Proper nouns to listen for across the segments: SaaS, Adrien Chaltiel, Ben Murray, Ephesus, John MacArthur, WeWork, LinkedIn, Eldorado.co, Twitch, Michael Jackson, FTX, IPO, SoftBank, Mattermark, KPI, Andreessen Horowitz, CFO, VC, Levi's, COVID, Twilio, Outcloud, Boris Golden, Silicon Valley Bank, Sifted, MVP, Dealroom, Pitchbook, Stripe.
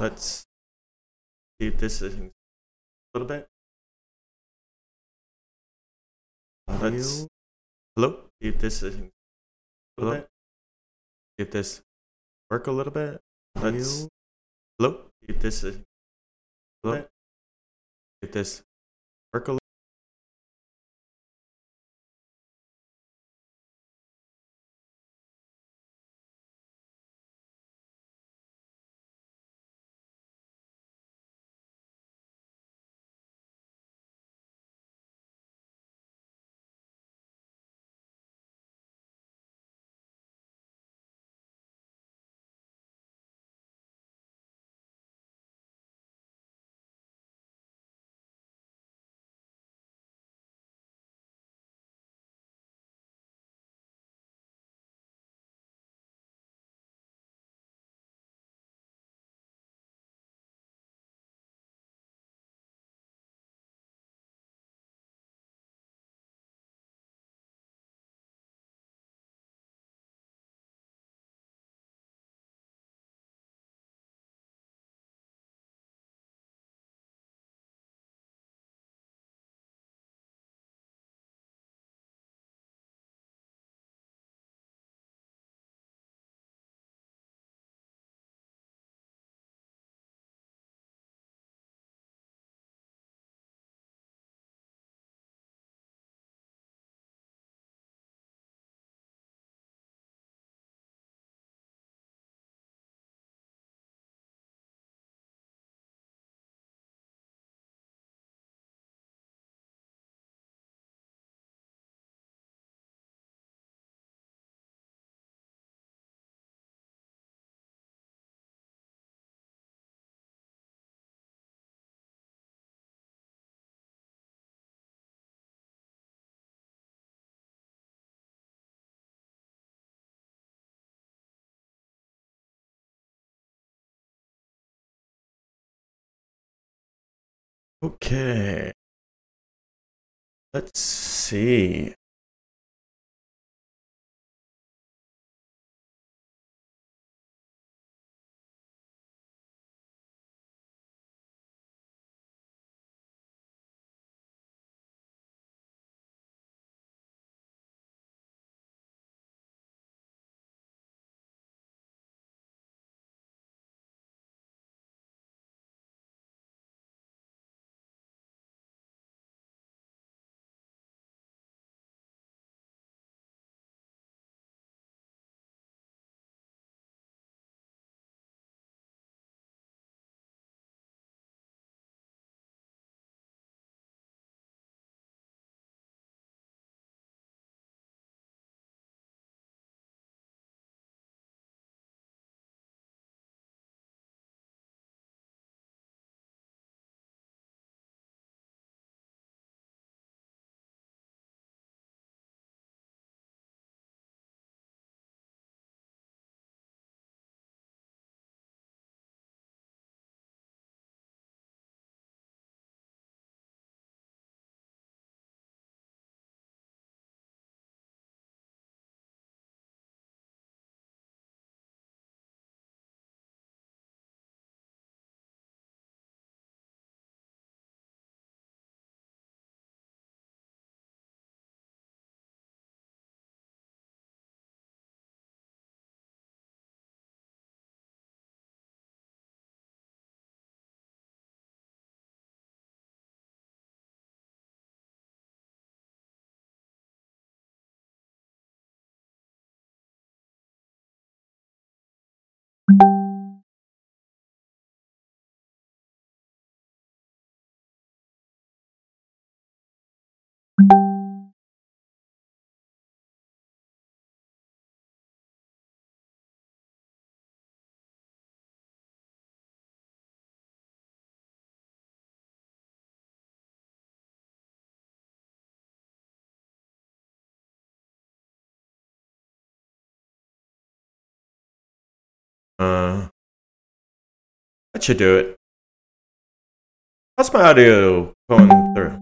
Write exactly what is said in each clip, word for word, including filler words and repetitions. Let's see if this is a little bit. Let's hello. See if this is a little bit. See if this work a little bit. Let's hello. See if this is a little bit. See if this work a little. Okay, let's see. Uh, that should do it. How's my audio going through?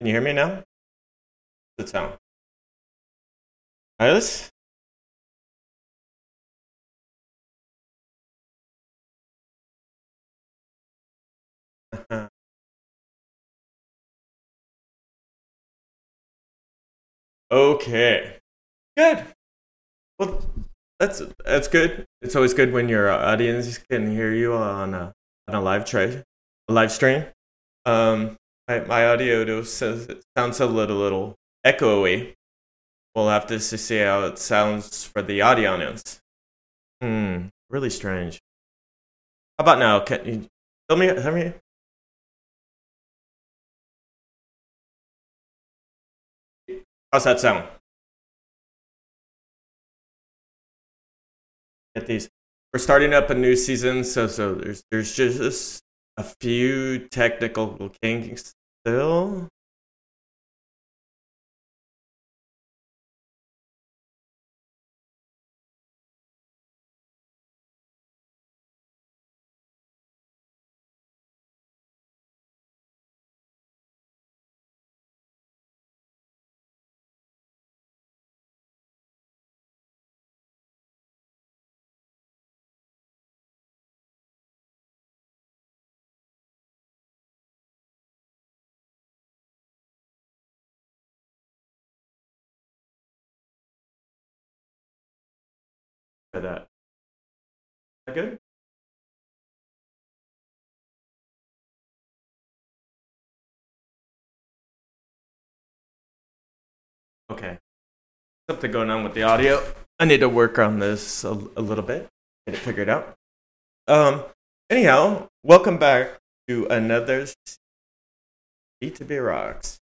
Can you hear me now? The sound. Alice? Uh-huh. Okay. Good. Well, that's that's good. It's always good when your audience can hear you on a on a live tray, a live stream. Um, my, my audio says it sounds a little little echoey. We'll have to see how it sounds for the audience. Hmm, really strange. How about now? Can you tell me? Tell me. How's that sound? Get these. We're starting up a new season, so so there's there's just a few technical kinks still. That. Is that good? Okay. Something going on with the audio. I need to work on this a, a little bit. Get it figured out. Um. Anyhow, welcome back to another B two B Rocks.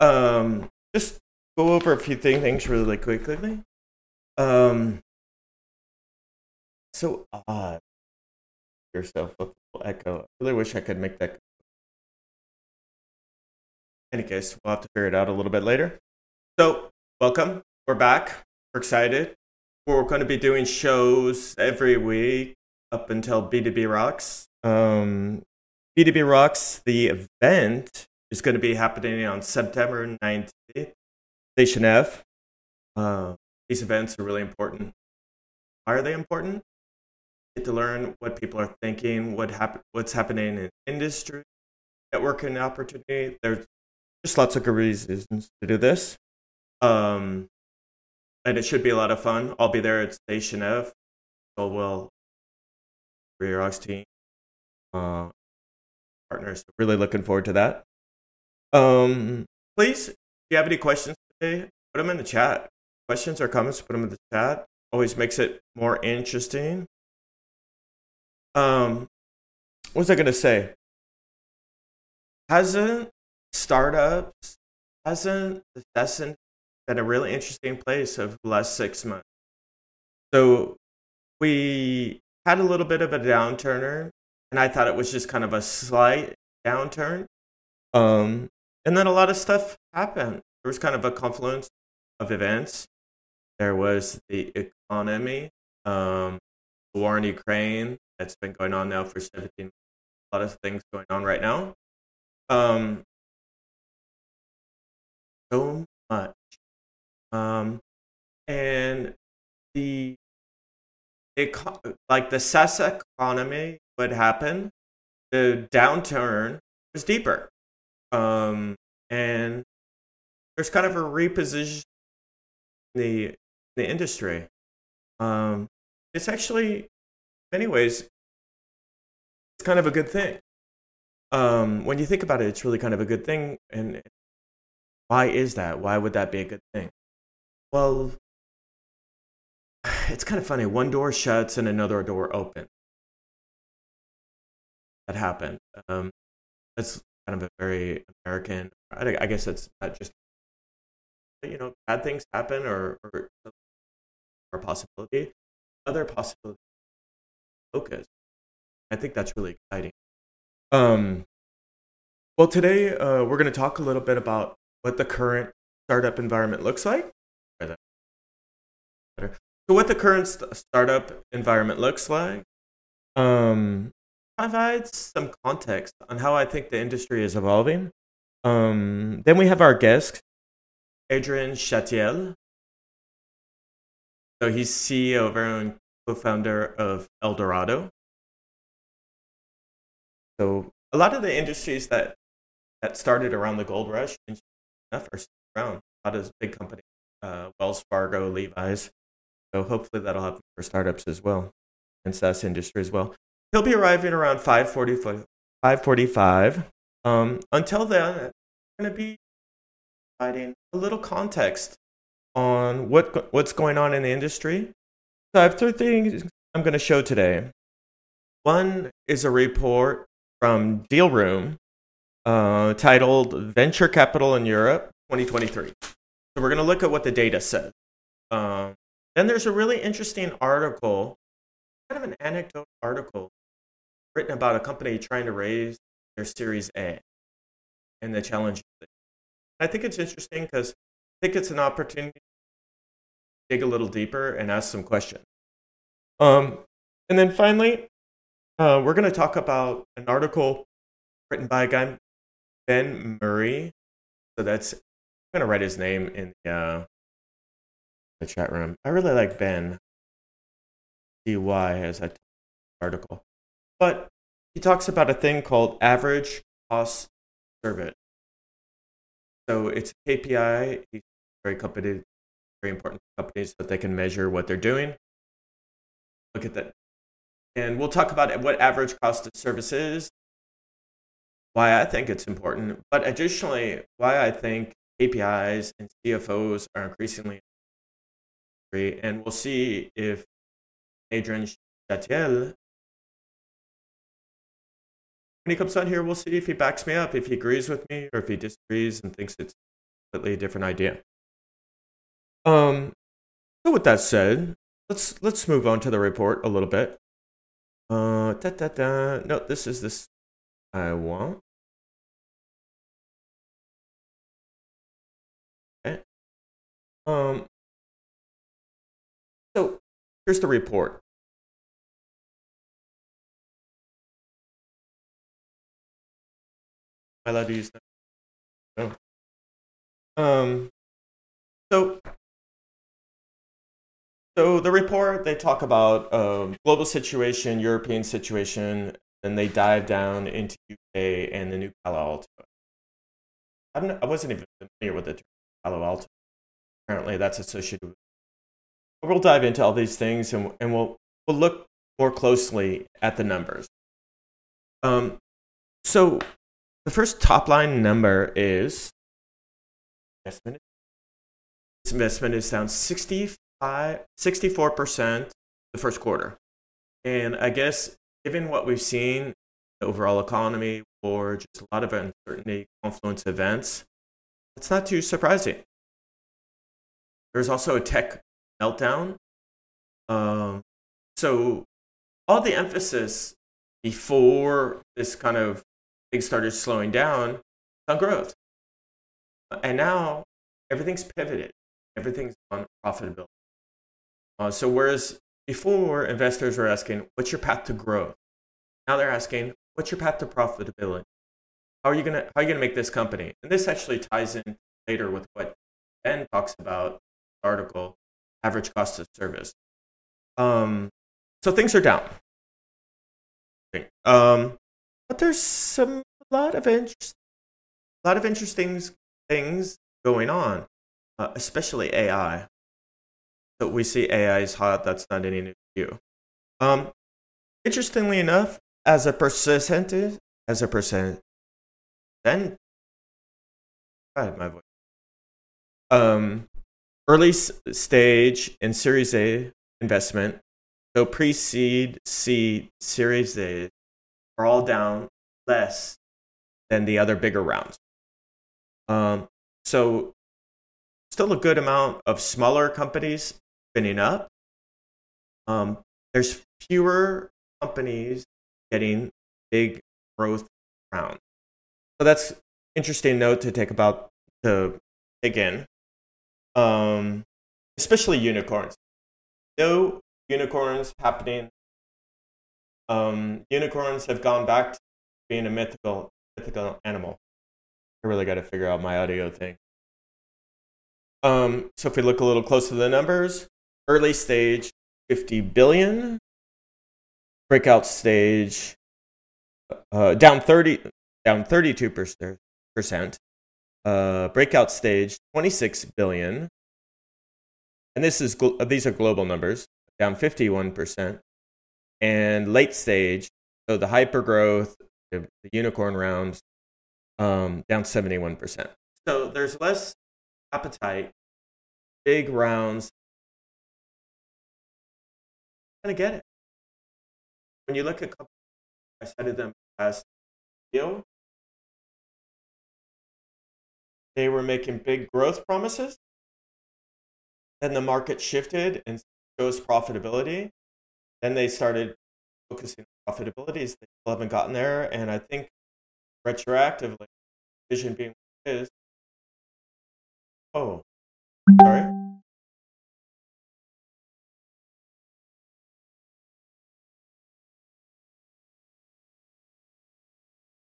Um. Just go over a few thing, things really quickly. Um. So odd. Yourself a little echo. I really wish I could make that. In any case, we'll have to figure it out a little bit later. So, welcome. We're back. We're excited. We're going to be doing shows every week up until B two B Rocks. Um, B two B Rocks, the event, is going to be happening on September nineteenth. Station F. Uh, these events are really important. Why are they important? Get to learn what people are thinking, what happen, what's happening in industry, networking opportunity. There's just lots of good reasons to do this, um, and it should be a lot of fun. I'll be there at Station F. So will Rear Ox team uh, partners. Really looking forward to that. Um, please, if you have any questions today, put them in the chat. Questions or comments, put them in the chat. Always makes it more interesting. Um, what was I going to say? Hasn't startups, hasn't that's been a really interesting place over the last six months? So we had a little bit of a downturn, and I thought it was just kind of a slight downturn. Um, and then a lot of stuff happened. There was kind of a confluence of events. There was the economy, um, the war in Ukraine that's been going on now for seventeen months. A lot of things going on right now. Um, so much. Um, and the eco- like the SaaS economy would happen. The downturn was deeper. Um, and there's kind of a reposition in the the industry. Um, it's actually, in many ways, it's kind of a good thing. Um, when you think about it, it's really kind of a good thing. And why is that? Why would that be a good thing? Well, it's kind of funny. One door shuts and another door opens. That happened. Um, that's kind of a very American, I, I guess that's not just, you know, bad things happen or, or or possibility, other possibility focus. I think that's really exciting. Um, well, today uh, we're going to talk a little bit about what the current startup environment looks like. So, what the current st- startup environment looks like um, provides some context on how I think the industry is evolving, Um, then we have our guest, Adrien Chaltiel. So he's C E O of our own co-founder of Eldorado. So a lot of the industries that, that started around the gold rush and stuff are still around. A lot of big companies, uh, Wells Fargo, Levi's. So hopefully that'll happen for startups as well, and SaaS industry as well. He'll be arriving around five forty-five. Um, until then, I'm going to be providing a little context on what what's going on in the industry. So I have three things I'm going to show today. One is a report from Dealroom uh, titled Venture Capital in Europe twenty twenty-three. So we're going to look at what the data says. Um, then there's a really interesting article, kind of an anecdotal article, written about a company trying to raise their Series A and the challenges. I think it's interesting because I think it's an opportunity to dig a little deeper and ask some questions. Um, and then finally, uh, we're going to talk about an article written by a guy, Ben Murray. So that's, I'm going to write his name in the, uh, the chat room. I really like Ben. D Y as I talk about the article. But he talks about a thing called average cost service. So it's a K P I. He's very company, very important to companies so that they can measure what they're doing. Look at that. And we'll talk about what average cost of service is, why I think it's important, but additionally, why I think K P Is and C F Os are increasingly important. And we'll see if Adrien Chaltiel, when he comes on here, we'll see if he backs me up, if he agrees with me, or if he disagrees and thinks it's a completely different idea. Um, so with that said, let's let's move on to the report a little bit. Uh, da da da. No, this is this I want. Okay. Um. So here's the report. Am I allowed to use that? No. Um, so, so the report, they talk about um, global situation, European situation, and they dive down into U K and the new Palo Alto. I'm not, I wasn't even familiar with the term Palo Alto. Apparently, that's associated with it. But we'll dive into all these things, and and we'll we'll look more closely at the numbers. Um, so. The first top line number is investment. This investment is down sixty-five, sixty-four percent the first quarter. And I guess given what we've seen, the overall economy, war, just a lot of uncertainty, confluence events, it's not too surprising. There's also a tech meltdown. Um, so all the emphasis before this kind of things started slowing down on growth. And now everything's pivoted. Everything's on profitability. Uh, so whereas before investors were asking, what's your path to growth? Now they're asking, what's your path to profitability? How are you gonna how are you gonna make this company? And this actually ties in later with what Ben talks about in the article, average cost of service. Um, so things are down. Um, But there's some a lot of interest, a lot of interesting things going on, uh, especially A I. So we see A I is hot. That's not any new to you. Um, interestingly enough, as a percentage, as a percent, then I have my voice. Um, early stage and Series A investment, so pre-seed, seed, Series A, are all down less than the other bigger rounds. Um, so still a good amount of smaller companies spinning up. Um, there's fewer companies getting big growth rounds. So that's an interesting note to take about to take in. Um, especially unicorns. No unicorns happening. Um, unicorns have gone back to being a mythical mythical animal. I really got to figure out my audio thing. Um, so if we look a little closer to the numbers, early stage, fifty billion. Breakout stage, uh, down thirty, down thirty-two percent. Uh, breakout stage, twenty-six billion. And this is these are global numbers, down fifty-one percent. And late stage, so the hypergrowth, the, the unicorn rounds, um, down seventy-one percent. So there's less appetite, big rounds. I kind of get it. When you look at companies, I cited them as Twilio. They were making big growth promises. Then the market shifted and chose profitability. Then they started focusing on profitability. They still haven't gotten there. And I think retroactively, vision being what it is. Oh, sorry.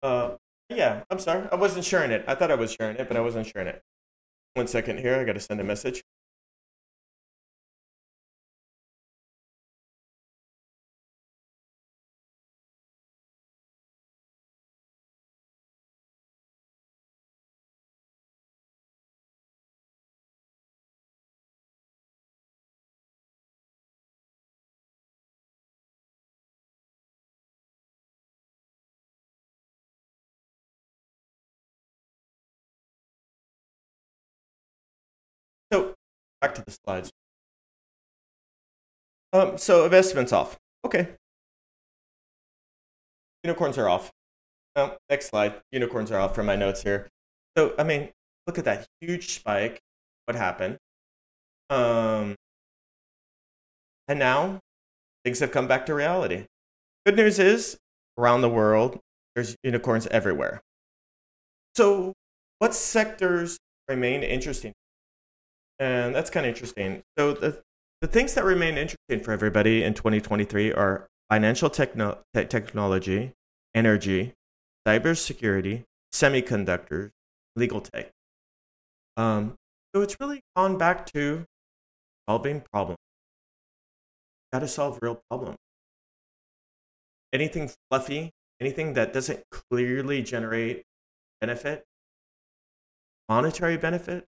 Uh, yeah, I'm sorry. I wasn't sharing it. I thought I was sharing it, but I wasn't sharing it. One second here. I got to send a message. So back to the slides. Um, so investments off. Okay. Unicorns are off. Oh, next slide. Unicorns are off from my notes here. So, I mean, look at that huge spike. What happened? Um, and now things have come back to reality. Good news is around the world, there's unicorns everywhere. So what sectors remain interesting? And that's kind of interesting. So the the things that remain interesting for everybody in twenty twenty-three are financial techno- te- technology, energy, cybersecurity, semiconductors, legal tech. Um, so it's really gone back to solving problems. Got to solve real problems. Anything fluffy, anything that doesn't clearly generate benefit, monetary benefit,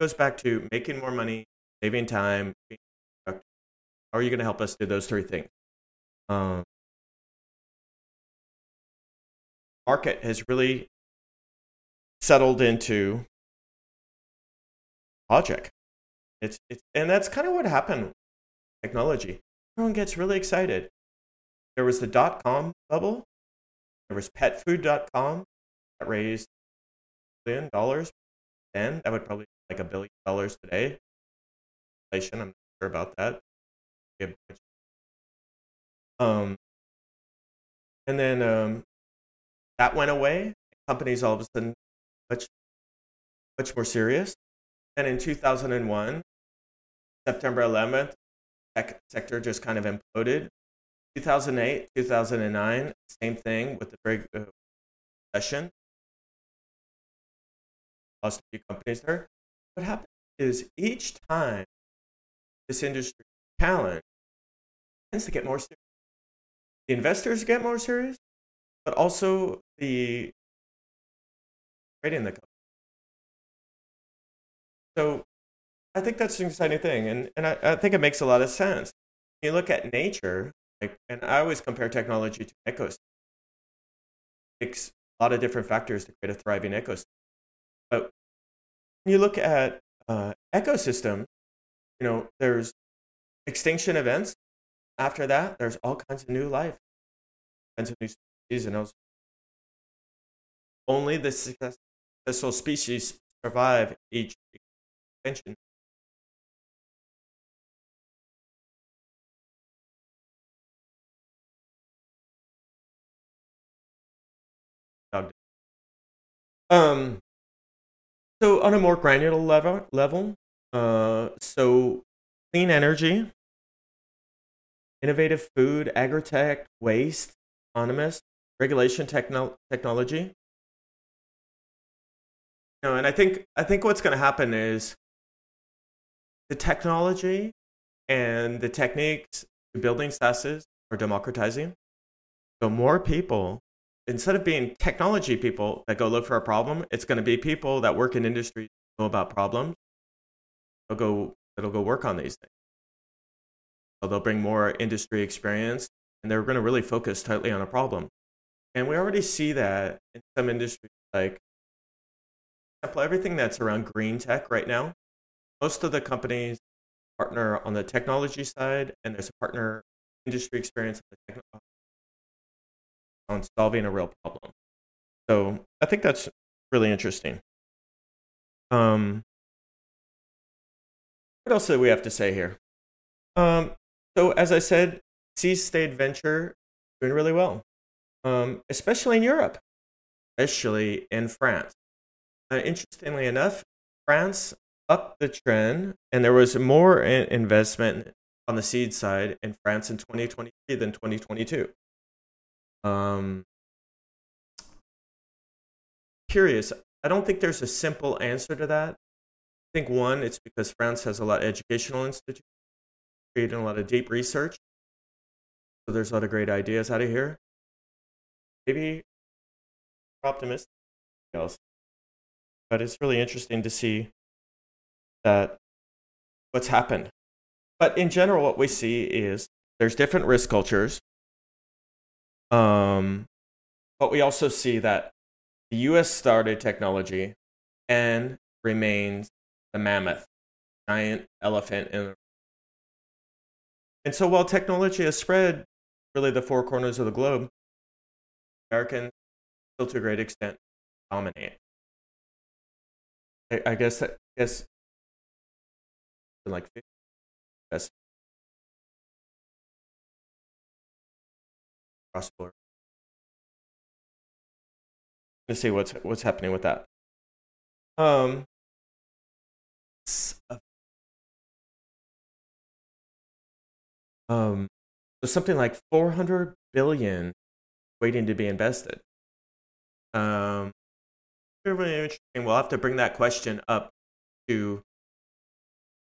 goes back to making more money, saving time. Being productive. How are you going to help us do those three things? Um, market has really settled into logic. It's it's and that's kind of what happened with technology. Everyone gets really excited. There was the dot com bubble. There was pet food dot com that raised a billion dollars. Then that would probably like a billion dollars today. Inflation, I'm not sure about that. Um, and then um, that went away. Companies all of a sudden much, much more serious. And in two thousand one, September eleventh, tech sector just kind of imploded. two thousand eight, two thousand nine, same thing with the big uh, recession. Lost a few companies there. What happens is each time this industry is challenged, it tends to get more serious. The investors get more serious, but also the trading the company. So I think that's an exciting thing, and, and I, I think it makes a lot of sense. When you look at nature, like, and I always compare technology to an ecosystem. It takes a lot of different factors to create a thriving ecosystem. But when you look at uh, ecosystem, you know, there's extinction events. After that, there's all kinds of new life, kinds of new species, and also only the successful species survive each extinction. Um. So on a more granular level, level uh, so clean energy, innovative food, agri-tech, waste, autonomous, regulation techno- technology, know, and I think I think what's going to happen is the technology and the techniques the building SaaSes are democratizing. So more people, instead of being technology people that go look for a problem, it's going to be people that work in industry that know about problems. They'll go, they'll go work on these things. So they'll bring more industry experience, and they're going to really focus tightly on a problem. And we already see that in some industries, like for example, everything that's around green tech right now. Most of the companies partner on the technology side, and there's a partner industry experience on, the on solving a real problem. So I think that's really interesting. Um, what else do we have to say here? Um, so as I said, seed-stage venture doing really well, um, especially in Europe, especially in France. Uh, interestingly enough, France upped the trend, and there was more in- investment on the seed side in France in twenty twenty-three than twenty twenty-two. Um, curious. I don't think there's a simple answer to that. I think one, it's because France has a lot of educational institutions, creating a lot of deep research. So there's a lot of great ideas out of here. Maybe optimistic else. But it's really interesting to see that what's happened. But in general, what we see is there's different risk cultures. Um, but we also see that the U S started technology and remains the mammoth, giant elephant in the. And so while technology has spread really the four corners of the globe, Americans still to a great extent dominate. I, I guess I guess like fifty cross border. Let's see what's what's happening with that. Um Um, so something like four hundred billion waiting to be invested. Um, really interesting. We'll have to bring that question up to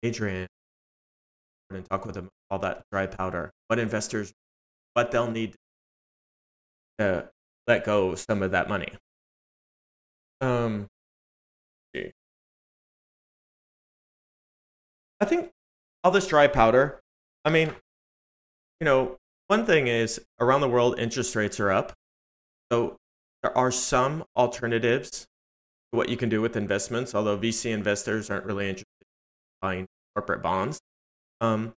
Adrien and talk with him about that dry powder. What investors, what they'll need to let go of some of that money. Um, I think all this dry powder. I mean. You know, one thing is around the world, interest rates are up. So there are some alternatives to what you can do with investments, although V C investors aren't really interested in buying corporate bonds. Um,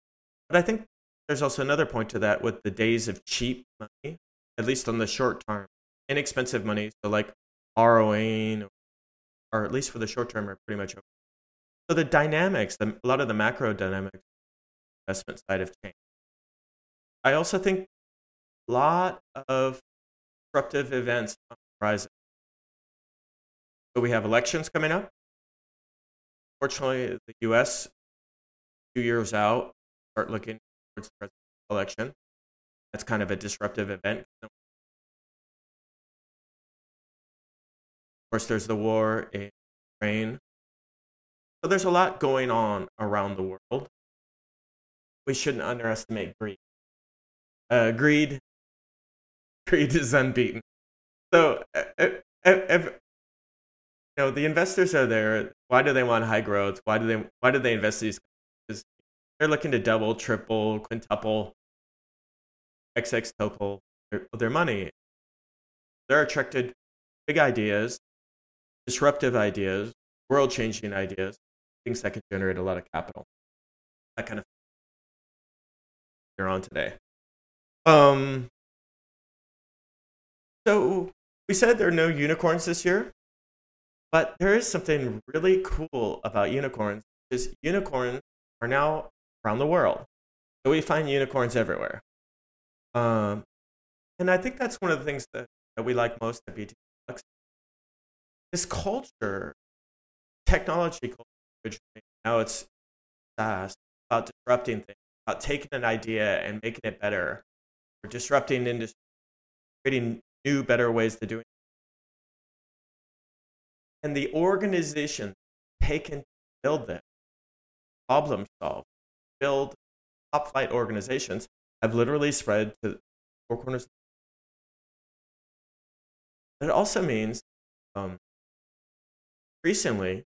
but I think there's also another point to that with the days of cheap money, at least on the short term, inexpensive money. So like borrowing, or at least for the short term, are pretty much over. So the dynamics, the, a lot of the macro dynamics, investment side have changed. I also think a lot of disruptive events on the horizon. So we have elections coming up. Fortunately, the U S, two years out, start looking towards the presidential election. That's kind of a disruptive event. Of course, there's the war in Ukraine. So there's a lot going on around the world. We shouldn't underestimate greed. Uh, greed, greed is unbeaten. So, if, if, you know, the investors are there. Why do they want high growth? Why do they Why do they invest in these companies? They're looking to double, triple, quintuple, xxtuple their, their money. They're attracted to big ideas, disruptive ideas, world-changing ideas, things that can generate a lot of capital. That kind of thing you're on today. Um, so we said there are no unicorns this year, but there is something really cool about unicorns, is unicorns are now around the world. So we find unicorns everywhere. Um, and I think that's one of the things that, that we like most at B two B Rocks. This culture, technology culture, now it's fast, about disrupting things, about taking an idea and making it better. We're disrupting industry, creating new, better ways to do it. and the organization taken to build that, problem solve, build top flight organizations, have literally spread to four corners. But it also means um, increasingly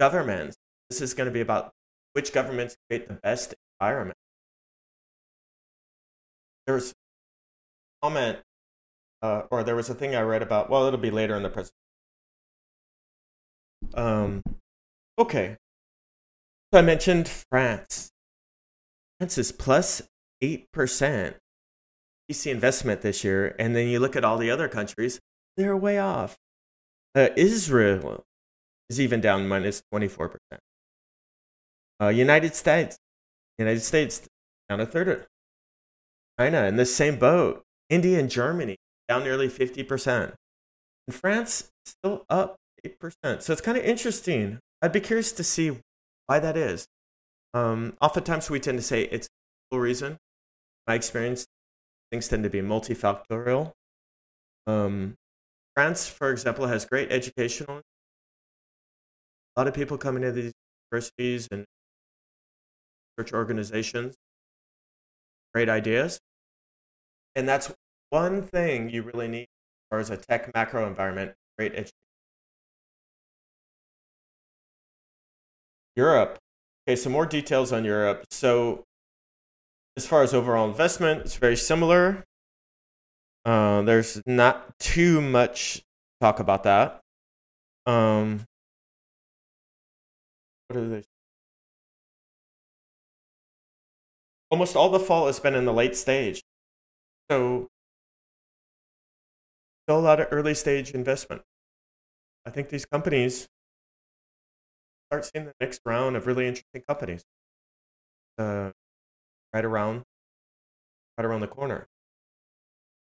governments, this is going to be about which governments create the best environment. There was a comment, uh, or there was a thing I read about, well, it'll be later in the presentation. Um, okay. So I mentioned France. France is plus eight percent V C investment this year. And then you look at all the other countries, they're way off. Uh, Israel is even down minus twenty-four percent. Uh, United States, United States down a third of it. China in the same boat. India and Germany down nearly fifty percent. And France still up eight percent. So it's kind of interesting. I'd be curious to see why that is. Um, oftentimes we tend to say it's a reason. In my experience, things tend to be multifactorial. Um, France, for example, has great educational. A lot of people coming into these universities and research organizations. Great ideas. And that's one thing you really need as far as a tech macro environment, great education. Europe. Okay, so more details on Europe. So as far as overall investment, it's very similar. Uh, there's not too much talk about that. Um, what are they? Almost all the fall has been in the late stage. So still a lot of early stage investment. I think these companies start seeing the next round of really interesting companies uh, right around right around the corner.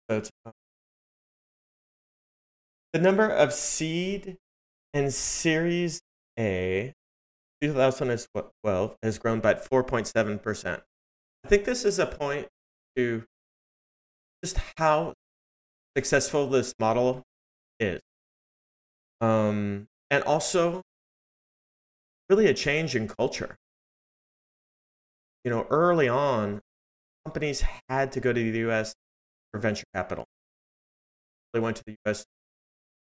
So it's, uh, the number of seed and Series A twenty twelve has grown by four point seven percent. I think this is a point to just how successful this model is, um, and also really a change in culture. You know, early on, companies had to go to the U S for venture capital. They went to the U S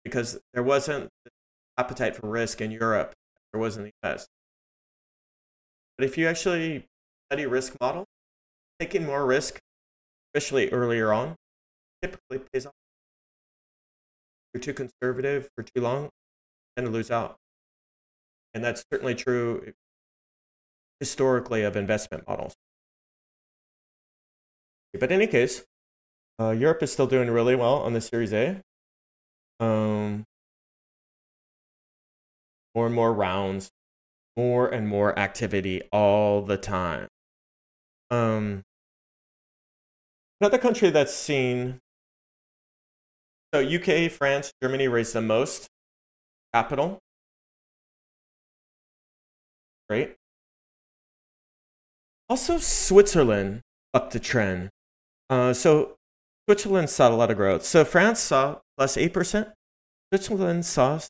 because there wasn't the appetite for risk in Europe. There wasn't the U S. But if you actually study risk model, taking more risk, especially earlier on, typically pays off. If you're too conservative for too long, you tend to lose out. And that's certainly true historically of investment models. But in any case, uh, Europe is still doing really well on the Series A. Um, more and more rounds, more and more activity all the time. Um, Another country that's seen, so U K, France, Germany raised the most capital. Great. Also, Switzerland up the trend. Uh, so Switzerland saw a lot of growth. So France saw plus eight percent. Switzerland saw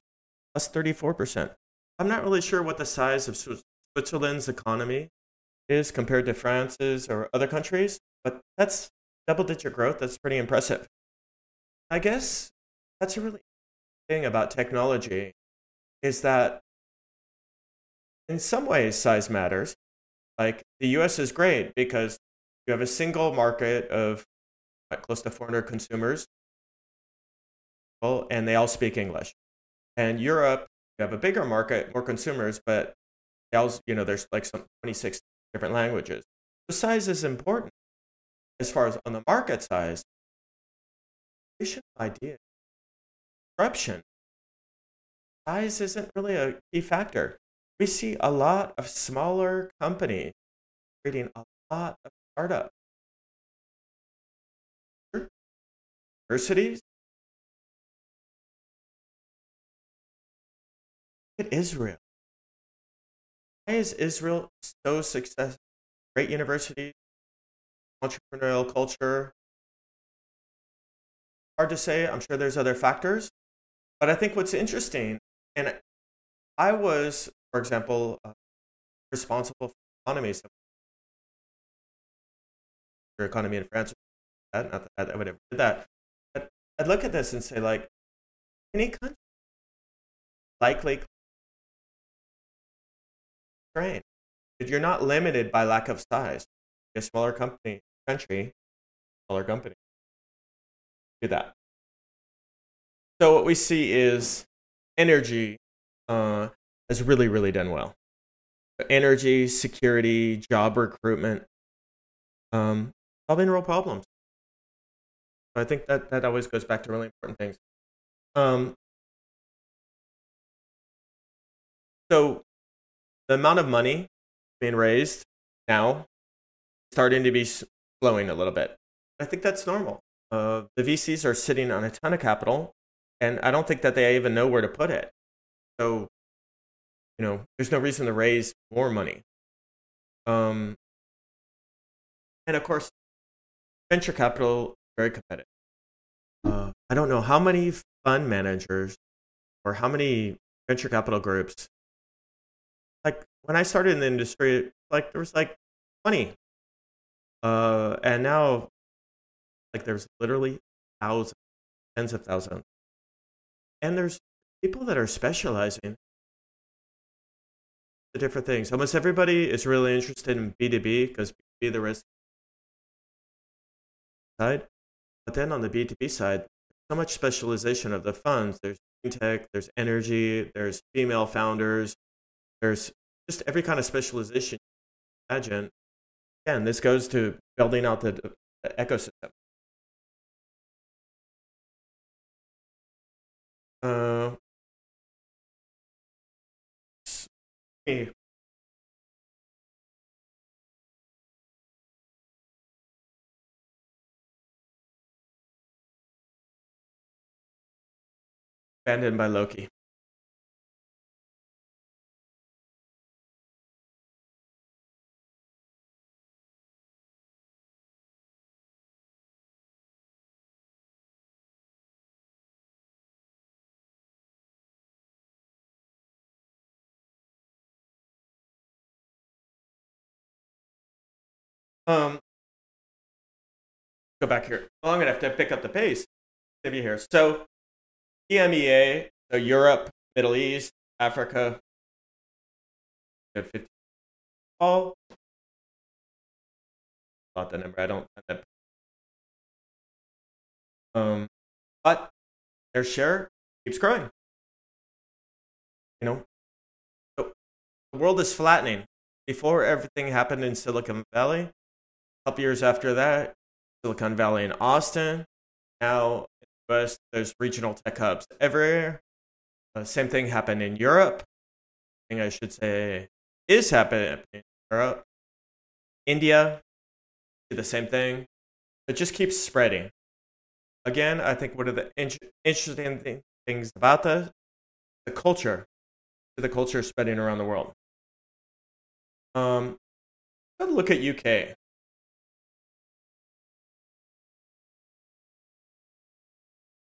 plus thirty-four percent. I'm not really sure what the size of Switzerland's economy is compared to France's or other countries, but that's double-digit growth, that's pretty impressive. I guess that's a really thing about technology, is that in some ways size matters. Like, the U S is great because you have a single market of like, close to four hundred consumers, and they all speak English. And Europe, you have a bigger market, more consumers, but they all, you know, there's like some twenty-six different languages. So size is important. As far as on the market size, creation of ideas, disruption, size isn't really a key factor. We see a lot of smaller companies creating a lot of startups. Universities. Look at Israel. Why is Israel so successful? Great universities. Entrepreneurial culture. Hard to say. I'm sure there's other factors. But I think what's interesting And I was, for example, uh, responsible for economies. Your economy in France, not that I would ever do that. But I'd look at this and say, like, any country likely train. You're not limited by lack of size. A smaller company, country, smaller company. Do that. So what we see is energy uh, has really, really done well. Energy, security, job recruitment, um, solving real problems. So I think that that always goes back to really important things. Um, so the amount of money being raised now is starting to be slowing a little bit. I think that's normal. Uh, the V Cs are sitting on a ton of capital, and I don't think that they even know where to put it. So, you know, there's no reason to raise more money. Um, and of course, venture capital is very competitive. Uh, I don't know how many fund managers or how many venture capital groups. Like when I started in the industry, like there was like twenty, uh, and now like there's literally thousands, tens of thousands, and there's people that are specializing the different things. Almost everybody is really interested in B two B because B two B the risk side. But then on the B two B side, there's so much specialization of the funds. There's tech, there's energy, there's female founders, there's just every kind of specialization you can imagine. Again, this goes to building out the, the ecosystem. Uh, hey. Abandoned by Loki. Um, go back here. Well, I'm gonna have to pick up the pace to be here. So, E M E A, so Europe, Middle East, Africa, all. Not the number. I don't. Um, but their share keeps growing. You know, so the world is flattening. Before everything happened in Silicon Valley. Couple years after that, Silicon Valley and Austin. Now, in the U S, there's regional tech hubs everywhere. Uh, same thing happened in Europe. I think I should say is happening in Europe. India did the same thing. It just keeps spreading. Again, I think one of the in- interesting th- things about that, the culture, the culture spreading around the world. Um, let's look at U K.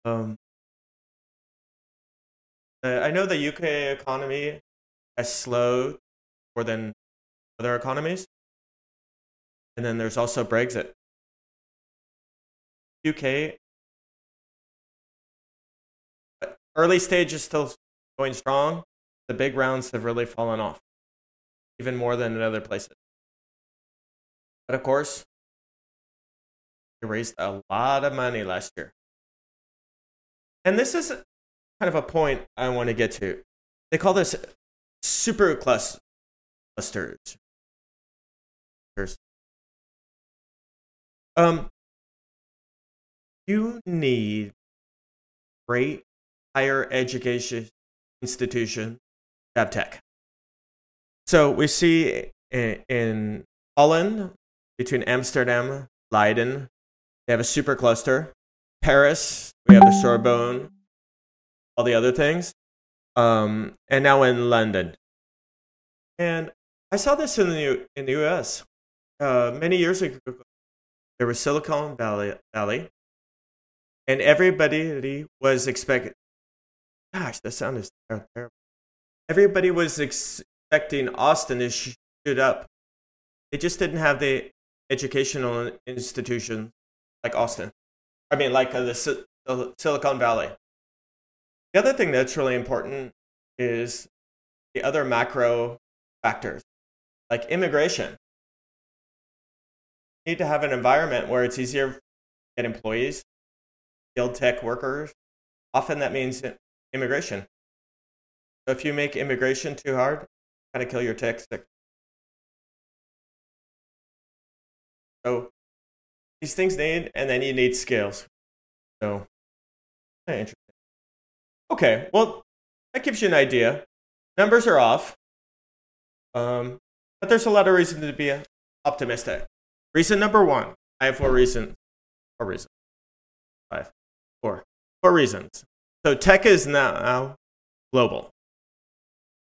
Um, I know the U K economy has slowed more than other economies. And then there's also Brexit. U K, early stage is still going strong. The big rounds have really fallen off, even more than in other places. But of course, they raised a lot of money last year. And this is kind of a point I want to get to. They call this super clusters. Um, you need great higher education institution to have tech. So we see in, in Holland, between Amsterdam, Leiden, they have a super cluster. Paris, we have the Sorbonne, all the other things, um, and now in London. And I saw this in the U- in the U S Uh, many years ago. There was Silicon Valley, Valley, and everybody was expecting, Gosh, that sounded terrible. Everybody was expecting Austin to shoot up. They just didn't have the educational institution like Austin. I mean, like uh, the si- uh, Silicon Valley. The other thing that's really important is the other macro factors, like immigration. You need to have an environment where it's easier to get employees, skilled tech workers. Often that means immigration. So if you make immigration too hard, you kind of kill your tech sector. So these things need, and then you need skills. So, interesting. Okay, well, that gives you an idea. Numbers are off, um, but there's a lot of reason to be optimistic. Reason number one, I have four reasons. Four reasons. Five. Four. Four reasons. So tech is now global.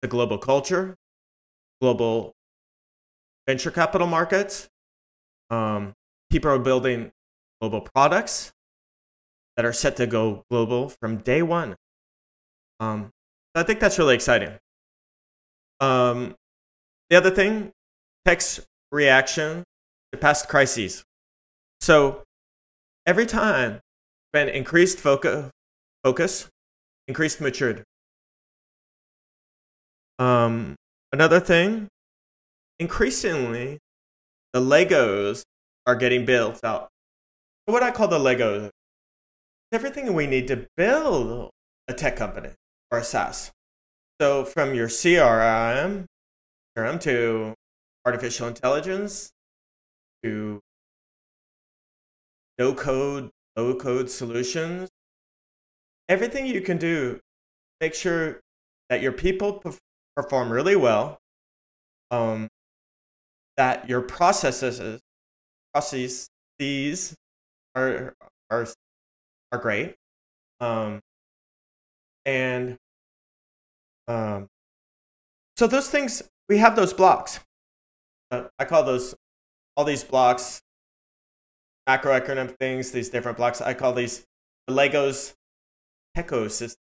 The global culture, global venture capital markets. Um, people are building global products that are set to go global from day one. Um, so I think that's really exciting. Um, the other thing, tech's reaction to past crises. So every time been increased focus, focus, increased maturity. Um, another thing, increasingly the Legos are getting built out. What I call the Legos, everything we need to build a tech company or a SaaS. So from your C R M, C R M to artificial intelligence, to no-code, low-code solutions. Everything you can do, make sure that your people perform really well, um, that your processes processes are are are great, um, and um, so those things, we have those blocks. Uh, I call those. All these blocks, macroeconomic things, these different blocks, I call these the Legos ecosystem.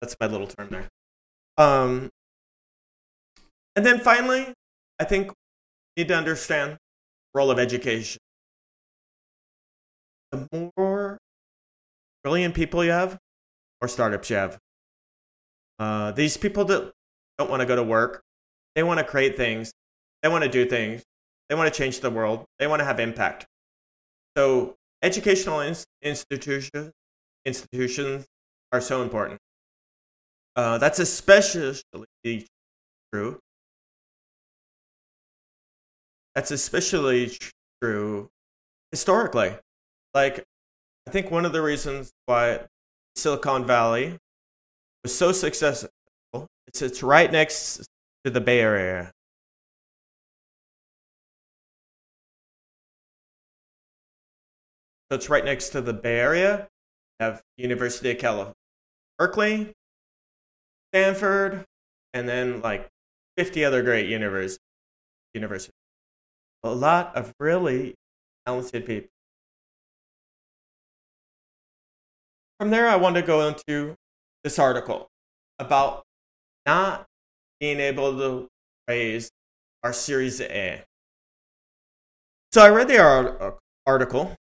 That's my little term there. Um, and then finally, I think we need to understand the role of education. The more brilliant people you have, the more startups you have. Uh, these people that don't want to go to work, they want to create things, they want to do things. They want to change the world. They want to have impact. So educational in- institution, institutions are so important. Uh, that's especially true. That's especially true historically. Like, I think one of the reasons why Silicon Valley was so successful is it's right next to the Bay Area. So it's right next to the Bay Area. We have University of California, Berkeley, Stanford, and then like fifty other great universities. A lot of really talented people. From there, I want to go into this article about not being able to raise our Series A. So I read the ar- article.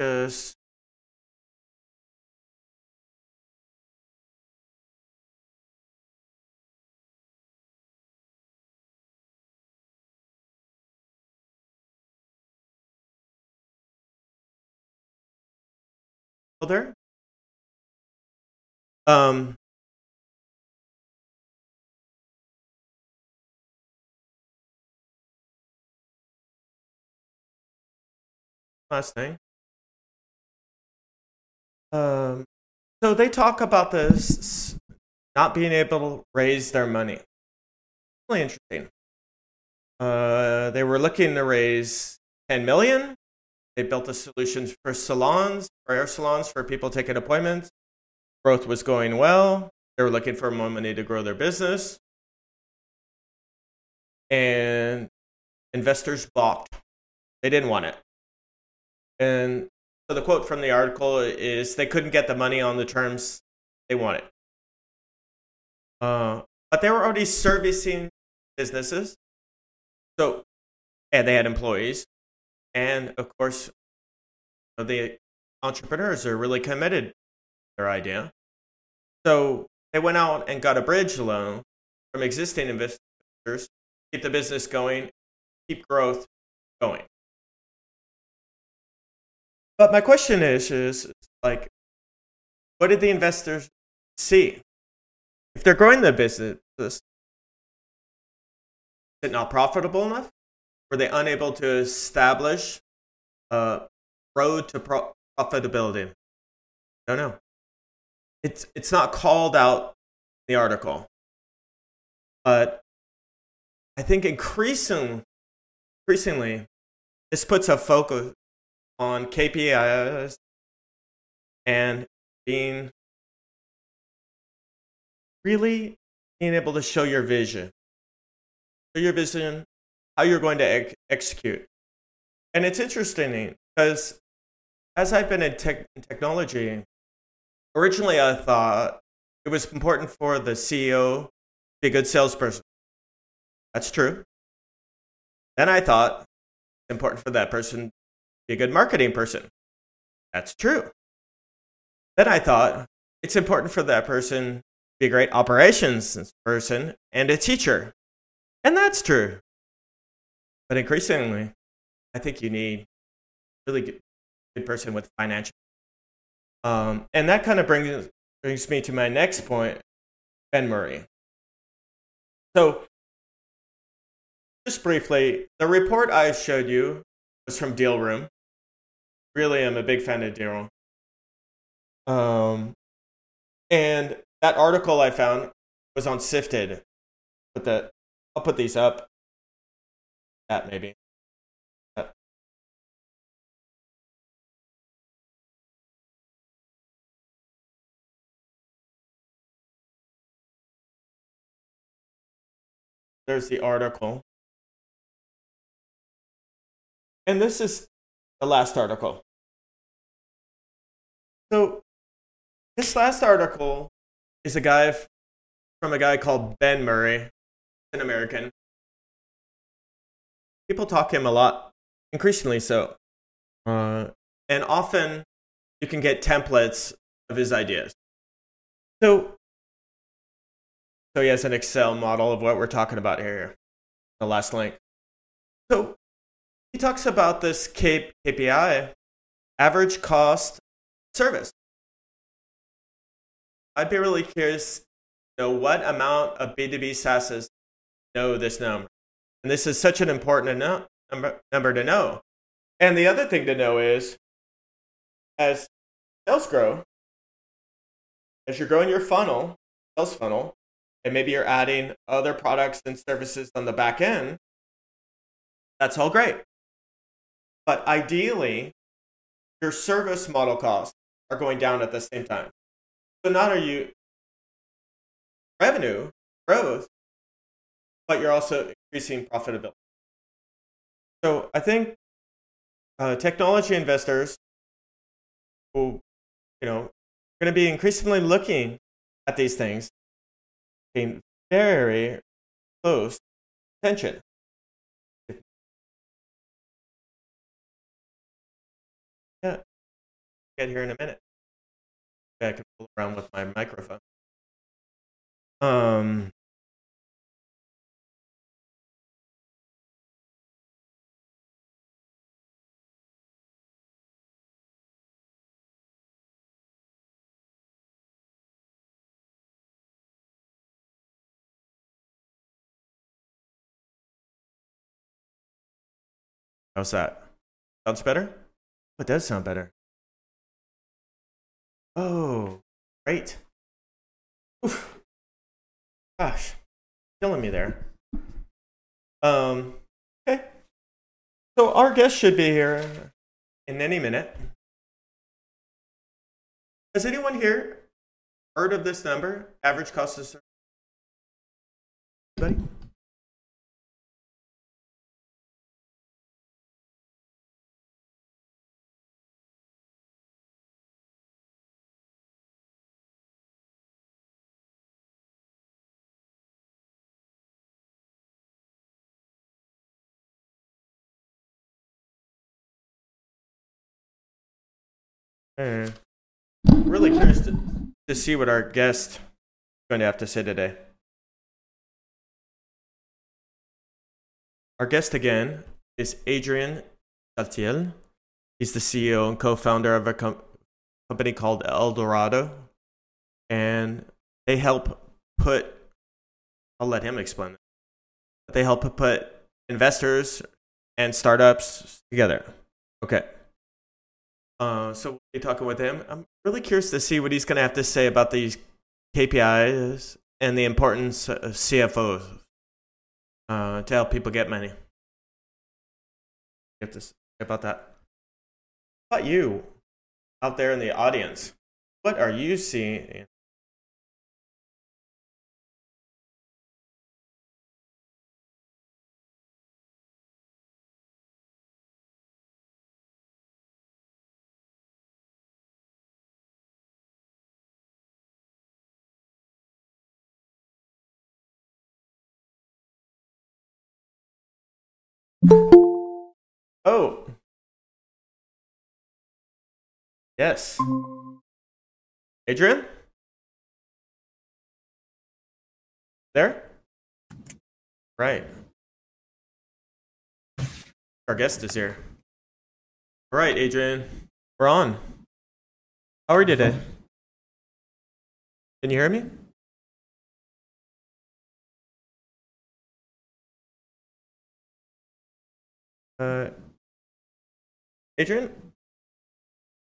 Just well, there. Um. Last thing. Um, so they talk about this not being able to raise their money. Really interesting. Uh, they were looking to raise ten million dollars. They built a solution for salons, for hair salons, for people taking appointments. growth was going well. They were looking for more money to grow their business. And investors balked. They didn't want it. And so the quote from the article is, they couldn't get the money on the terms they wanted. Uh, but they were already servicing businesses. So, and they had employees. And of course, the entrepreneurs are really committed to their idea. So they went out and got a bridge loan from existing investors to keep the business going, keep growth going. But my question is, is like, what did the investors see? If they're growing the business, is it not profitable enough? Were they unable to establish a road to pro- profitability? I don't know. It's it's not called out in the article. But I think increasingly, increasingly this puts a focus on K P Is and being really being able to show your vision. Show your vision, how you're going to ex- execute. And it's interesting because as I've been in tech- technology, originally I thought it was important for the C E O to be a good salesperson. That's true. Then I thought it's important for that person be a good marketing person. That's true. Then I thought it's important for that person to be a great operations person and a teacher. And that's true. But increasingly, I think you need a really good, good person with financial. Um, and that kind of brings, brings me to my next point, Ben Murray. So just briefly, the report I showed you was from Dealroom. Really, I'm a big fan of Dealroom. Um, and that article I found was on Sifted. Put that, I'll put these up. That maybe. That. There's the article. And this is the last article. So this last article is a guy f- from a guy called Ben Murray, an American. People talk him a lot, increasingly so. Uh, and often you can get templates of his ideas. So, so he has an Excel model of what we're talking about here. The last link. So he talks about this K P I, average cost service. I'd be really curious to know what amount of B two B SaaSes know this number. And this is such an important number to know. And the other thing to know is, as sales grow, as you're growing your funnel, sales funnel, and maybe you're adding other products and services on the back end, that's all great. But ideally, your service model costs are going down at the same time. So not only you revenue growth, but you're also increasing profitability. So I think uh, technology investors will, you know, going to be increasingly looking at these things, paying very close attention. Yeah, get here in a minute. I can pull around with my microphone. Um, how's that? Sounds better? It does sound better. Oh, great. Oof. Gosh, killing me there. Um, okay. So our guest should be here in any minute. Has anyone here heard of this number, average cost to serve? Anybody? I'm really curious to, to see what our guest is going to have to say today. Our guest again is Adrien Chaltiel. He's the C E O and co-founder of a com- company called Eldorado. And they help put, I'll let him explain it, but they help put investors and startups together. Okay. Uh, so we'll be talking with him. I'm really curious to see what he's going to have to say about these K P Is and the importance of C F Os uh, to help people get money. You have to say about that. How about you out there in the audience? What are you seeing? Oh, yes, Adrien, there, right? Our guest is here. All right, Adrien, we're on. How are you today? Can you hear me? Uh. Adrien,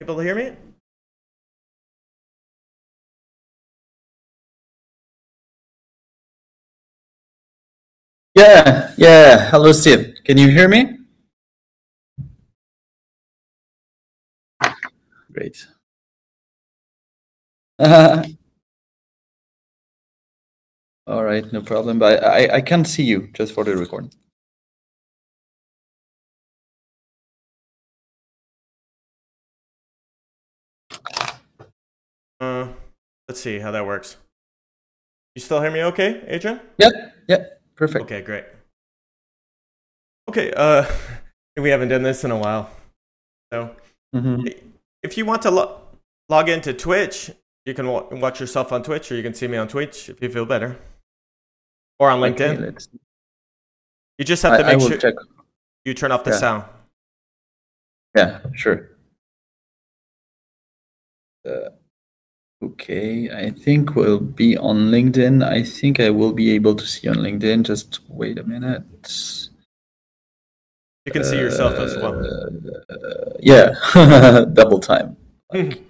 able to hear me? Yeah, yeah. Hello, Steve. Can you hear me? Great. Uh, all right, no problem. But I, I can't see you, just for the recording. Uh, let's see how that works. You still hear me okay, Adrien? Yep, yep, perfect. Okay, great. Okay, uh, we haven't done this in a while. So mm-hmm. if you want to lo- log into Twitch, you can w- watch yourself on Twitch, or you can see me on Twitch if you feel better. Or on LinkedIn. Okay, let's... You just have to I, make I will sure check. You turn off the yeah. sound. Yeah, sure. Uh... Okay, I think we'll be on LinkedIn. I think I will be able to see on LinkedIn. Just wait a minute. You can uh, see yourself as well. Uh, yeah, double time. Like,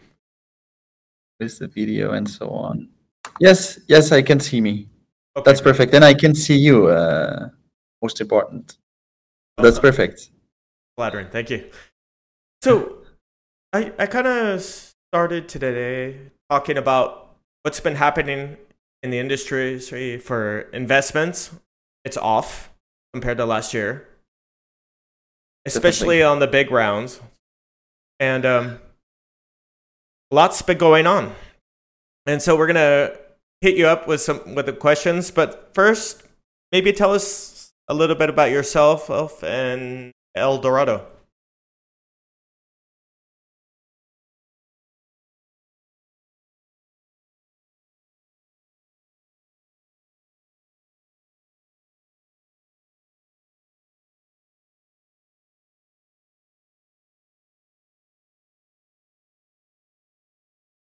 there's the video and so on. Yes, yes, I can see me. Okay. That's perfect. And I can see you, uh, most important. That's perfect. Flattering, thank you. So I, I kind of started today talking about what's been happening in the industry for investments. It's off compared to last year, especially Definitely. on the big rounds. And um, lots been going on. And so we're going to hit you up with some with the questions. But first, maybe tell us a little bit about yourself and Eldorado.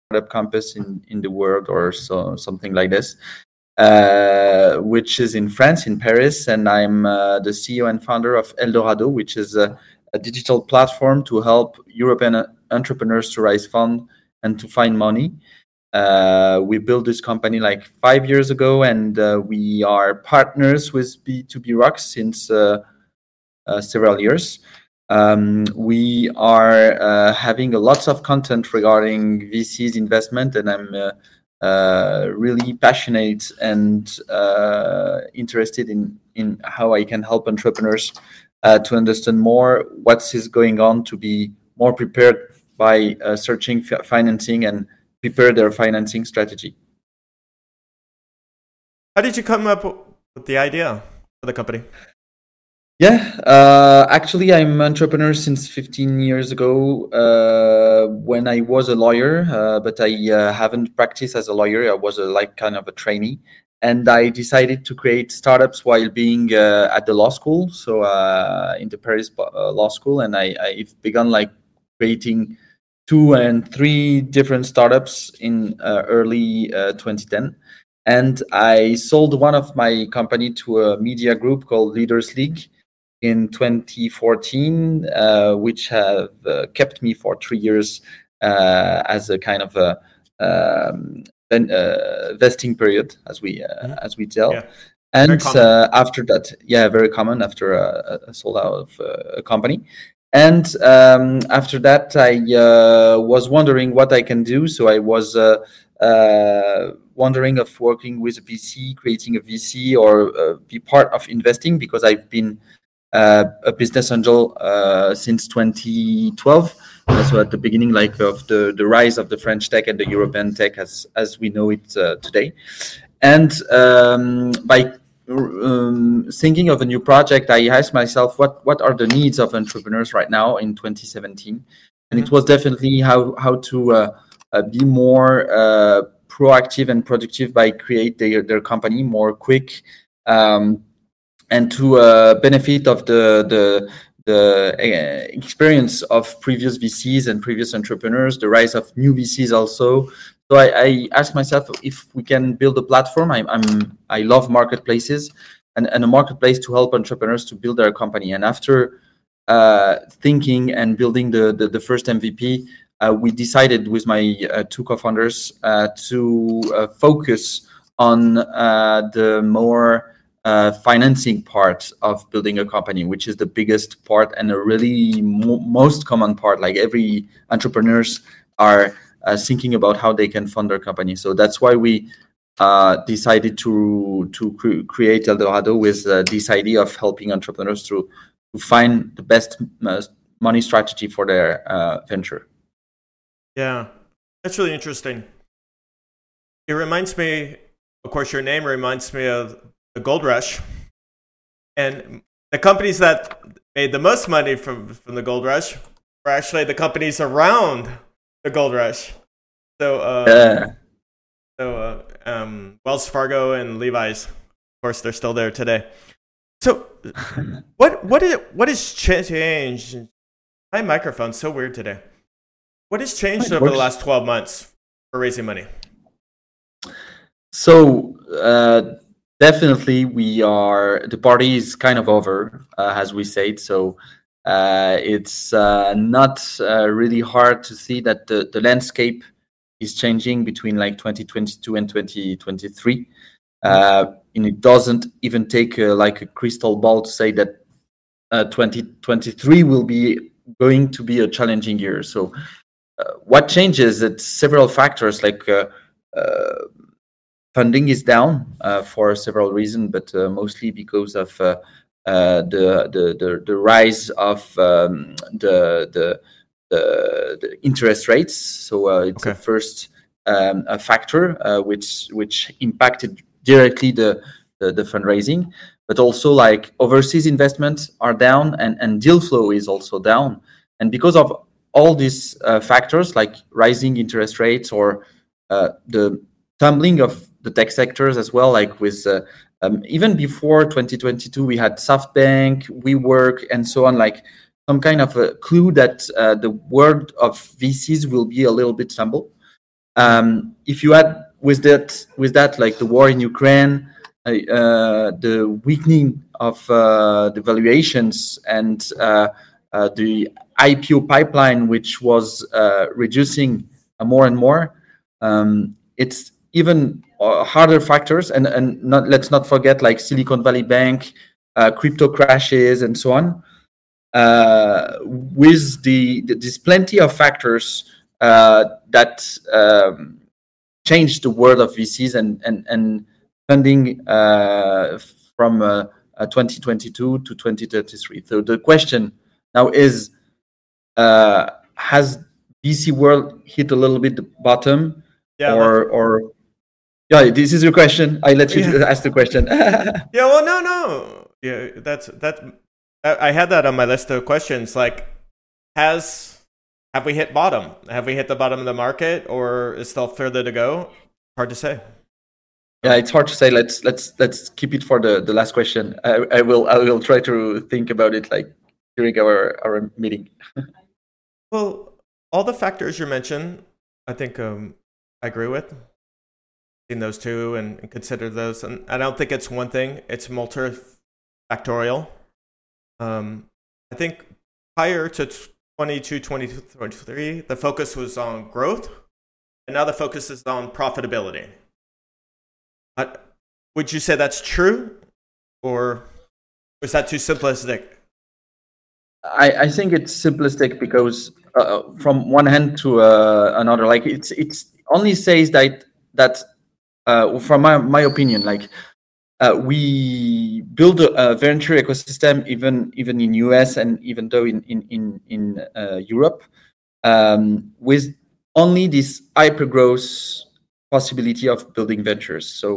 Startup campus in, in the world, or so something like this, uh, which is in France, in Paris, and I'm uh, the C E O and founder of Eldorado, which is a, a digital platform to help European entrepreneurs to raise funds and to find money. Uh, we built this company like five years ago, and uh, we are partners with B two B Rocks since uh, uh, several years. Um, we are uh, having a lots of content regarding V C's investment, and I'm uh, uh, really passionate and uh, interested in, in how I can help entrepreneurs uh, to understand more what is going on, to be more prepared by uh, searching f- financing and prepare their financing strategy. How did you come up with the idea for the company? Yeah, uh, actually, I'm an entrepreneur since fifteen years ago uh, when I was a lawyer, uh, but I uh, haven't practiced as a lawyer. I was a, like kind of a trainee, and I decided to create startups while being uh, at the law school, so uh, in the Paris uh, Law School, and I, I've begun like creating two and three different startups in uh, early uh, twenty ten. And I sold one of my company to a media group called Leaders League in twenty fourteen, uh, which have uh, kept me for three years uh, as a kind of a um, uh, vesting period, as we uh, mm-hmm. as we tell. Yeah. And uh, after that, yeah, very common after a, a sold out of a company. And um, after that, I uh, was wondering what I can do. So I was uh, uh, wondering of working with a V C, creating a V C, or uh, be part of investing, because I've been uh, a business angel uh, since twenty twelve. So at the beginning, like of the, the rise of the French tech and the European tech as as we know it uh, today, and um, by um, thinking of a new project, I asked myself what what are the needs of entrepreneurs right now in twenty seventeen, and it was definitely how how to uh, uh, be more Uh, proactive and productive by create their, their company more quick, um, and to uh, benefit of the the, the uh, experience of previous V Cs and previous entrepreneurs, the rise of new V Cs also. So I, I asked myself if we can build a platform. I, I'm I love marketplaces and, and a marketplace to help entrepreneurs to build their company. And after uh, thinking and building the the, the first M V P, Uh, we decided with my uh, two co-founders uh, to uh, focus on uh, the more uh, financing part of building a company, which is the biggest part and a really mo- most common part. Like every entrepreneurs are uh, thinking about how they can fund their company. So that's why we uh, decided to to cre- create Eldorado with uh, this idea of helping entrepreneurs to, to find the best uh, money strategy for their uh, venture. Yeah, that's really interesting. It reminds me, of course, your name reminds me of the gold rush. And the companies that made the most money from, from the gold rush were actually the companies around the gold rush. So, uh, yeah. so uh, um, Wells Fargo and Levi's, of course, they're still there today. So what what is what has changed? My microphone's so weird today. What has changed over the last twelve months for raising money? So uh, definitely we are, the party is kind of over, uh, as we said. So uh, it's uh, not uh, really hard to see that the, the landscape is changing between like twenty twenty-two and twenty twenty-three. Uh, and it doesn't even take a, like a crystal ball to say that uh, twenty twenty-three will be going to be a challenging year. So Uh, what changes? It's several factors, like uh, uh, funding is down uh, for several reasons, but uh, mostly because of uh, uh, the, the the the rise of um, the, the the the interest rates. So uh, it's okay. the first um, a factor uh, which which impacted directly the, the the fundraising, but also like overseas investments are down, and and deal flow is also down, and because of all these uh, factors, like rising interest rates or uh, the tumbling of the tech sectors as well, like with uh, um, even before twenty twenty-two, we had SoftBank, WeWork, and so on, like some kind of a clue that uh, the world of V Cs will be a little bit tumble. Um, if you add with that, with that, like the war in Ukraine, uh, uh, the weakening of uh, the valuations and uh, uh, the I P O pipeline, which was uh, reducing uh, more and more, um, it's even uh, harder factors. And and not, let's not forget like Silicon Valley Bank, uh, crypto crashes, and so on. Uh, with the, the there's plenty of factors uh, that um, changed the world of V Cs and and and funding uh, from uh, uh, twenty twenty-two to twenty thirty-three. So the question now is, uh, has V C world hit a little bit the bottom, yeah, or or yeah? This is your question. I let you yeah. ask the question. yeah. Well, no, no. Yeah, that's that. I had that on my list of questions. Like, has Have we hit bottom? Have we hit the bottom of the market, or is still further to go? Hard to say. Yeah, it's hard to say. Let's let's let's keep it for the, the last question. I, I will I will try to think about it like during our, our meeting. Well, all the factors you mentioned, I think um, I agree with. In those two and, and consider those, and I don't think it's one thing. It's multifactorial. Um, I think prior to T- twenty-two, twenty-three, the focus was on growth, and now the focus is on profitability. Uh, would you say that's true, or is that too simplistic? I, I think it's simplistic because uh, from one hand to uh, another, like it's it's only says that that uh, from my my opinion, like uh, we. build a, a venture ecosystem, even even in U S and even though in in in, in uh, Europe, um, with only this hyper growth possibility of building ventures. So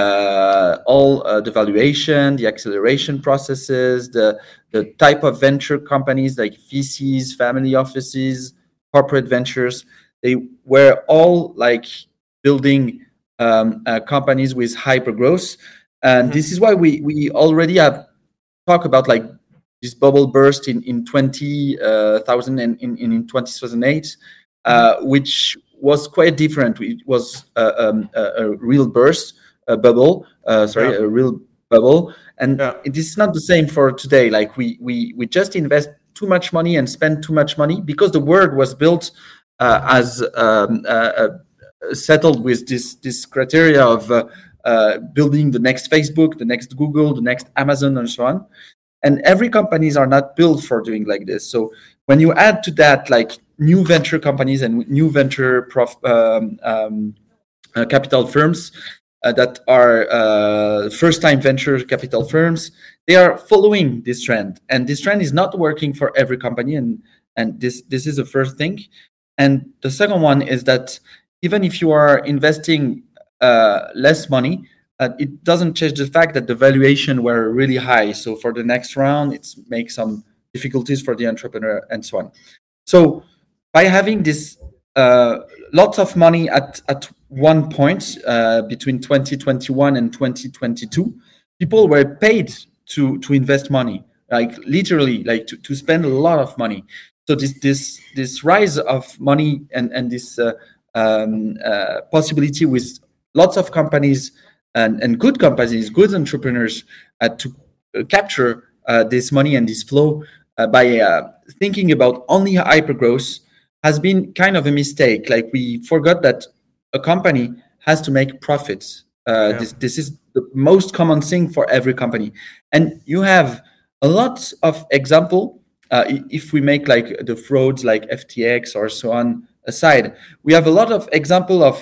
uh, all uh, the valuation, the acceleration processes, the the type of venture companies like V Cs, family offices, corporate ventures, they were all like building um, uh, companies with hyper growth. And mm-hmm. this is why we, we already have talked about like this bubble burst in in two thousand and in, in two thousand eight, uh, mm-hmm. which was quite different. It was uh, um, a, a real burst, a bubble. Uh, sorry, yeah. a real bubble. And yeah. this is not the same for today. Like we we we just invest too much money and spend too much money because the world was built uh, as um, uh, uh, settled with this this criteria of. Uh, Uh, building the next Facebook, the next Google, the next Amazon, and so on. And every companies are not built for doing like this. So when you add to that like new venture companies and new venture prof, um, um, uh, capital firms uh, that are uh, first-time venture capital firms, they are following this trend. And this trend is not working for every company. And, and this, this is the first thing. And the second one is that even if you are investing Uh, less money, uh, it doesn't change the fact that the valuation were really high. So for the next round, it's make some difficulties for the entrepreneur and so on. So by having this uh, lots of money at, at one point uh, between twenty twenty-one and twenty twenty-two, people were paid to, to invest money, like literally like to, to spend a lot of money. So this this this rise of money and, and this uh, um, uh, possibility with lots of companies and, and good companies, good entrepreneurs uh, to uh, capture uh, this money and this flow uh, by uh, thinking about only hypergrowth has been kind of a mistake. Like we forgot that a company has to make profits. Uh, yeah. This this is the most common thing for every company. And you have a lot of example. Uh, if we make like the frauds like F T X or so on aside, we have a lot of example of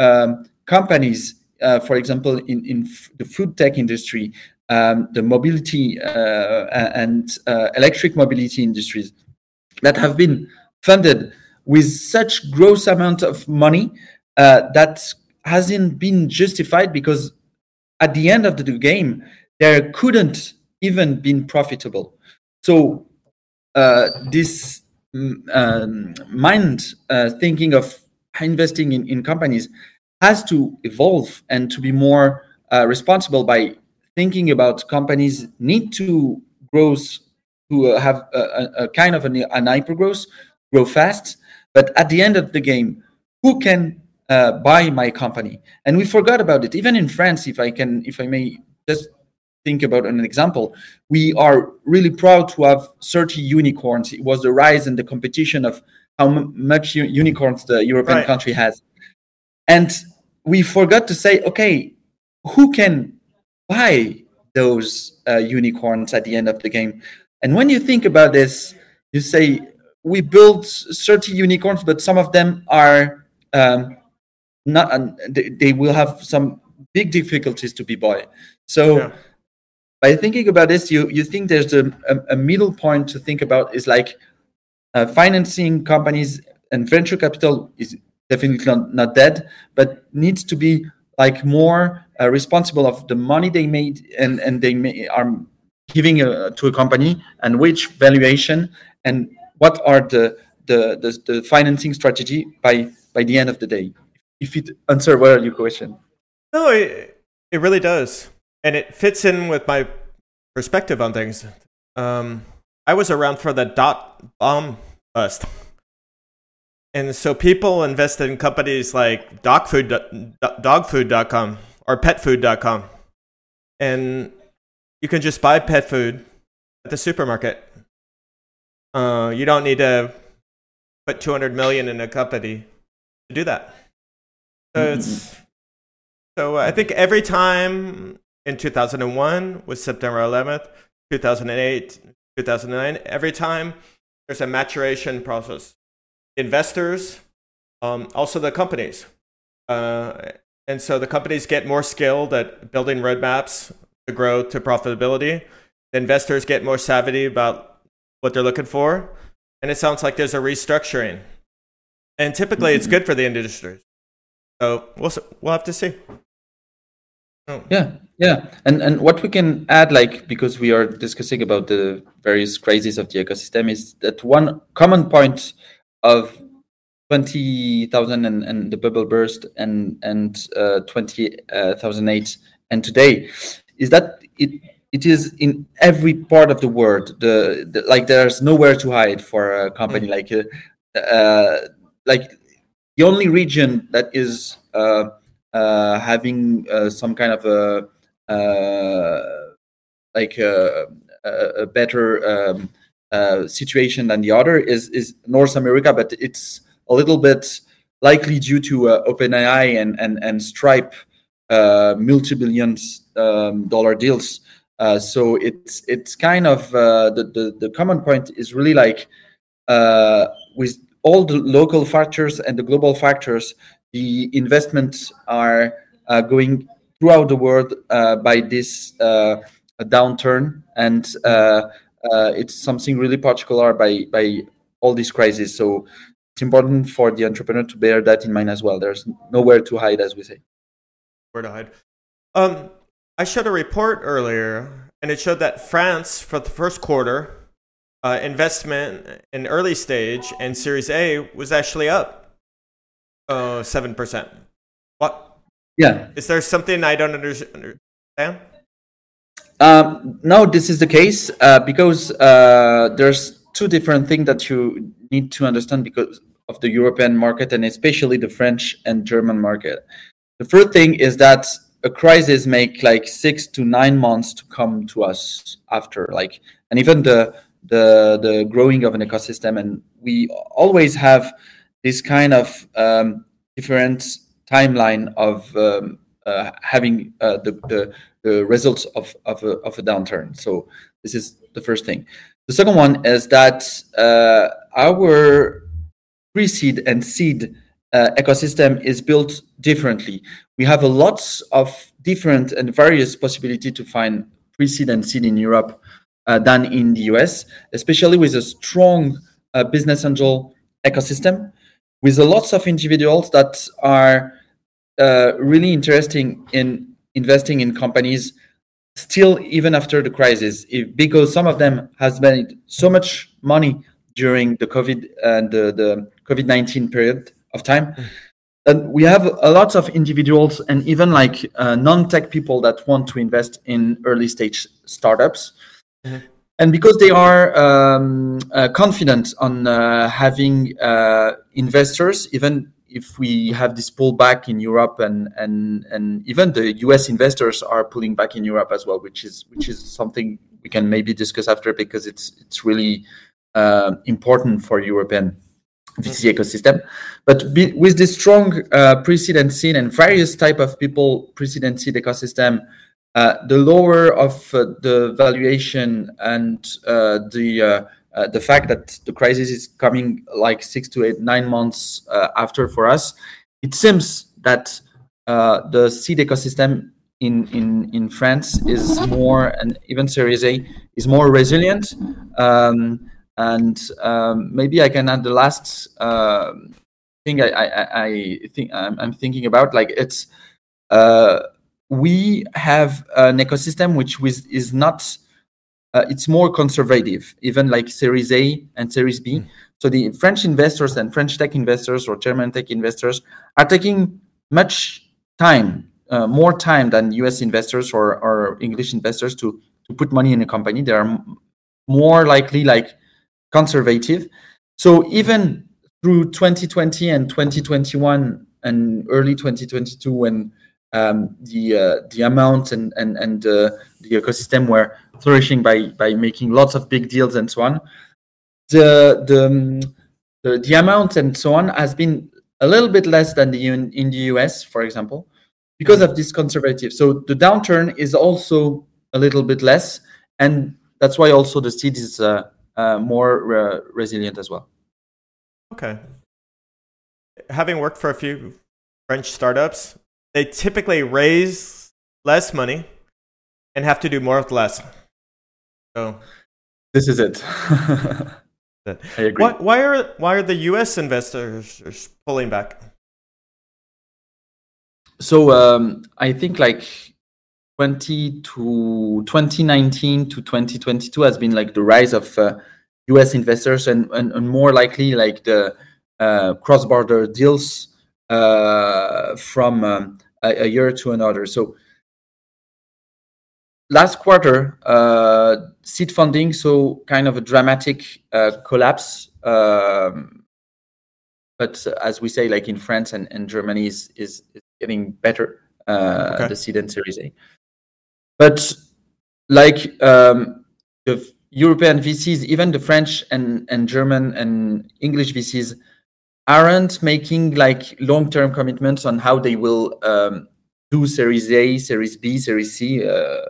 um, companies, uh, for example, in, in f- the food tech industry, um, the mobility uh, and uh, electric mobility industries that have been funded with such gross amount of money uh, that hasn't been justified because at the end of the game, there couldn't even been profitable. So uh, this um, mind uh, thinking of investing in, in companies has to evolve and to be more uh, responsible by thinking about companies need to grow, to uh, have a, a kind of an, an hypergrowth, grow fast. But at the end of the game, who can uh, buy my company? And we forgot about it. Even in France, if I can, if I may just think about an example, we are really proud to have thirty unicorns. It was the rise and the competition of how m- much u- unicorns the European right. country has. And we forgot to say, okay, who can buy those uh, unicorns at the end of the game? And when you think about this, you say, we built thirty unicorns, but some of them are um, not uh, they, they will have some big difficulties to be bought. So yeah. by thinking about this, you you think there's a, a, a middle point to think about is like uh, financing companies and venture capital is definitely not, not dead, but needs to be like more uh, responsible of the money they made and, and they may, are giving a, to a company and which valuation and what are the the, the, the financing strategy by, by the end of the day. If it answer well your question. No, it, it really does. And it fits in with my perspective on things. Um, I was around for the dot-bomb bust. And so people invested in companies like dog food dot com dog food dot com or pet food dot com. And you can just buy pet food at the supermarket. Uh, you don't need to put two hundred million dollars in a company to do that. So, it's, so I think every time in two thousand one was September eleventh, two thousand eight, two thousand nine, every time there's a maturation process. Investors, um, also the companies. Uh, and so the companies get more skilled at building roadmaps to grow to profitability. The investors get more savvy about what they're looking for. And it sounds like there's a restructuring. And typically mm-hmm. it's good for the industry. So we'll, we'll have to see. Oh. Yeah, yeah. And and what we can add, like, because we are discussing about the various crises of the ecosystem, is that one common point of twenty thousand and, and the bubble burst and, and uh, two thousand eight and today is that it it is in every part of the world. The, the like there's nowhere to hide for a company mm-hmm. like uh, uh, like the only region that is uh, uh, having uh, some kind of a uh, like a, a better um, Uh, situation than the other is is North America, but it's a little bit likely due to uh, OpenAI and and and Stripe uh, multi-billions um, dollar deals. Uh, so it's it's kind of uh, the, the the common point is really like uh, with all the local factors and the global factors, the investments are uh, going throughout the world uh, by this uh, downturn and. Uh, Uh, it's something really particular by by all these crises. So it's important for the entrepreneur to bear that in mind as well. There's nowhere to hide, as we say. Where to hide? Um, I showed a report earlier, and it showed that France, for the first quarter, uh, investment in early stage and Series A was actually up seven percent. What? Yeah. Is there something I don't understand? Um, no, this is the case uh, because uh, there's two different things that you need to understand because of the European market and especially the French and German market. The first thing is that a crisis make like six to nine months to come to us after, like, and even the the the growing of an ecosystem. And we always have this kind of um, different timeline of um, uh, having uh, the the. the results of of a, of a downturn. So this is the first thing. The second one is that uh, our pre-seed and seed uh, ecosystem is built differently. We have a lots of different and various possibility to find pre-seed and seed in Europe uh, than in the U S, especially with a strong uh, business angel ecosystem, with a lots of individuals that are uh, really interesting in investing in companies still even after the crisis, if, because some of them has made so much money during the COVID and the, the COVID nineteen period of time. Mm-hmm. And we have a lot of individuals and even like uh, non-tech people that want to invest in early stage startups. Mm-hmm. And because they are um, uh, confident on uh, having uh, investors, even if we have this pullback in Europe and, and and even the U S investors are pulling back in Europe as well, which is which is something we can maybe discuss after because it's it's really uh, important for European V C ecosystem. But be, with this strong uh, pre-seed and seed and various type of people pre-seed and seed ecosystem, uh, the lower of uh, the valuation and uh, the uh, Uh, the fact that the crisis is coming like six to eight, nine months uh, after for us, it seems that uh, the seed ecosystem in, in, in France is more, and even Series A is more resilient. Um, and um, maybe I can add the last uh, thing I, I, I think I'm, I'm thinking about. Like it's uh, we have an ecosystem which was, is not. Uh, it's more conservative, even like Series A and Series B. Mm. So the French investors and French tech investors or German tech investors are taking much time, uh, more time than U S investors or, or English investors to, to put money in a company. They are m- more likely like conservative. So even through twenty twenty and twenty twenty-one and early twenty twenty-two, when Um, the uh, the amount and and and uh, the ecosystem were flourishing by by making lots of big deals and so on, The the the, the amount and so on has been a little bit less than the in, in the U S, for example, because of this conservative. So the downturn is also a little bit less, and that's why also the seed is uh, uh, more uh, resilient as well. Okay. Having worked for a few French startups, they typically raise less money and have to do more with less. So this is it. I agree. Why, why are why are the U S investors pulling back? So um, I think like twenty to twenty nineteen to twenty twenty-two has been like the rise of uh, U S investors and, and and more likely like the uh, cross-border deals uh, from. Um, a year to another. So last quarter, uh, seed funding saw kind of a dramatic uh, collapse. Um, but as we say, like in France and, and Germany is, is, is getting better, uh, okay. the seed and Series A. But like um, the European V Cs, even the French and, and German and English V Cs, aren't making like long-term commitments on how they will um, do Series A, Series B, Series C, uh,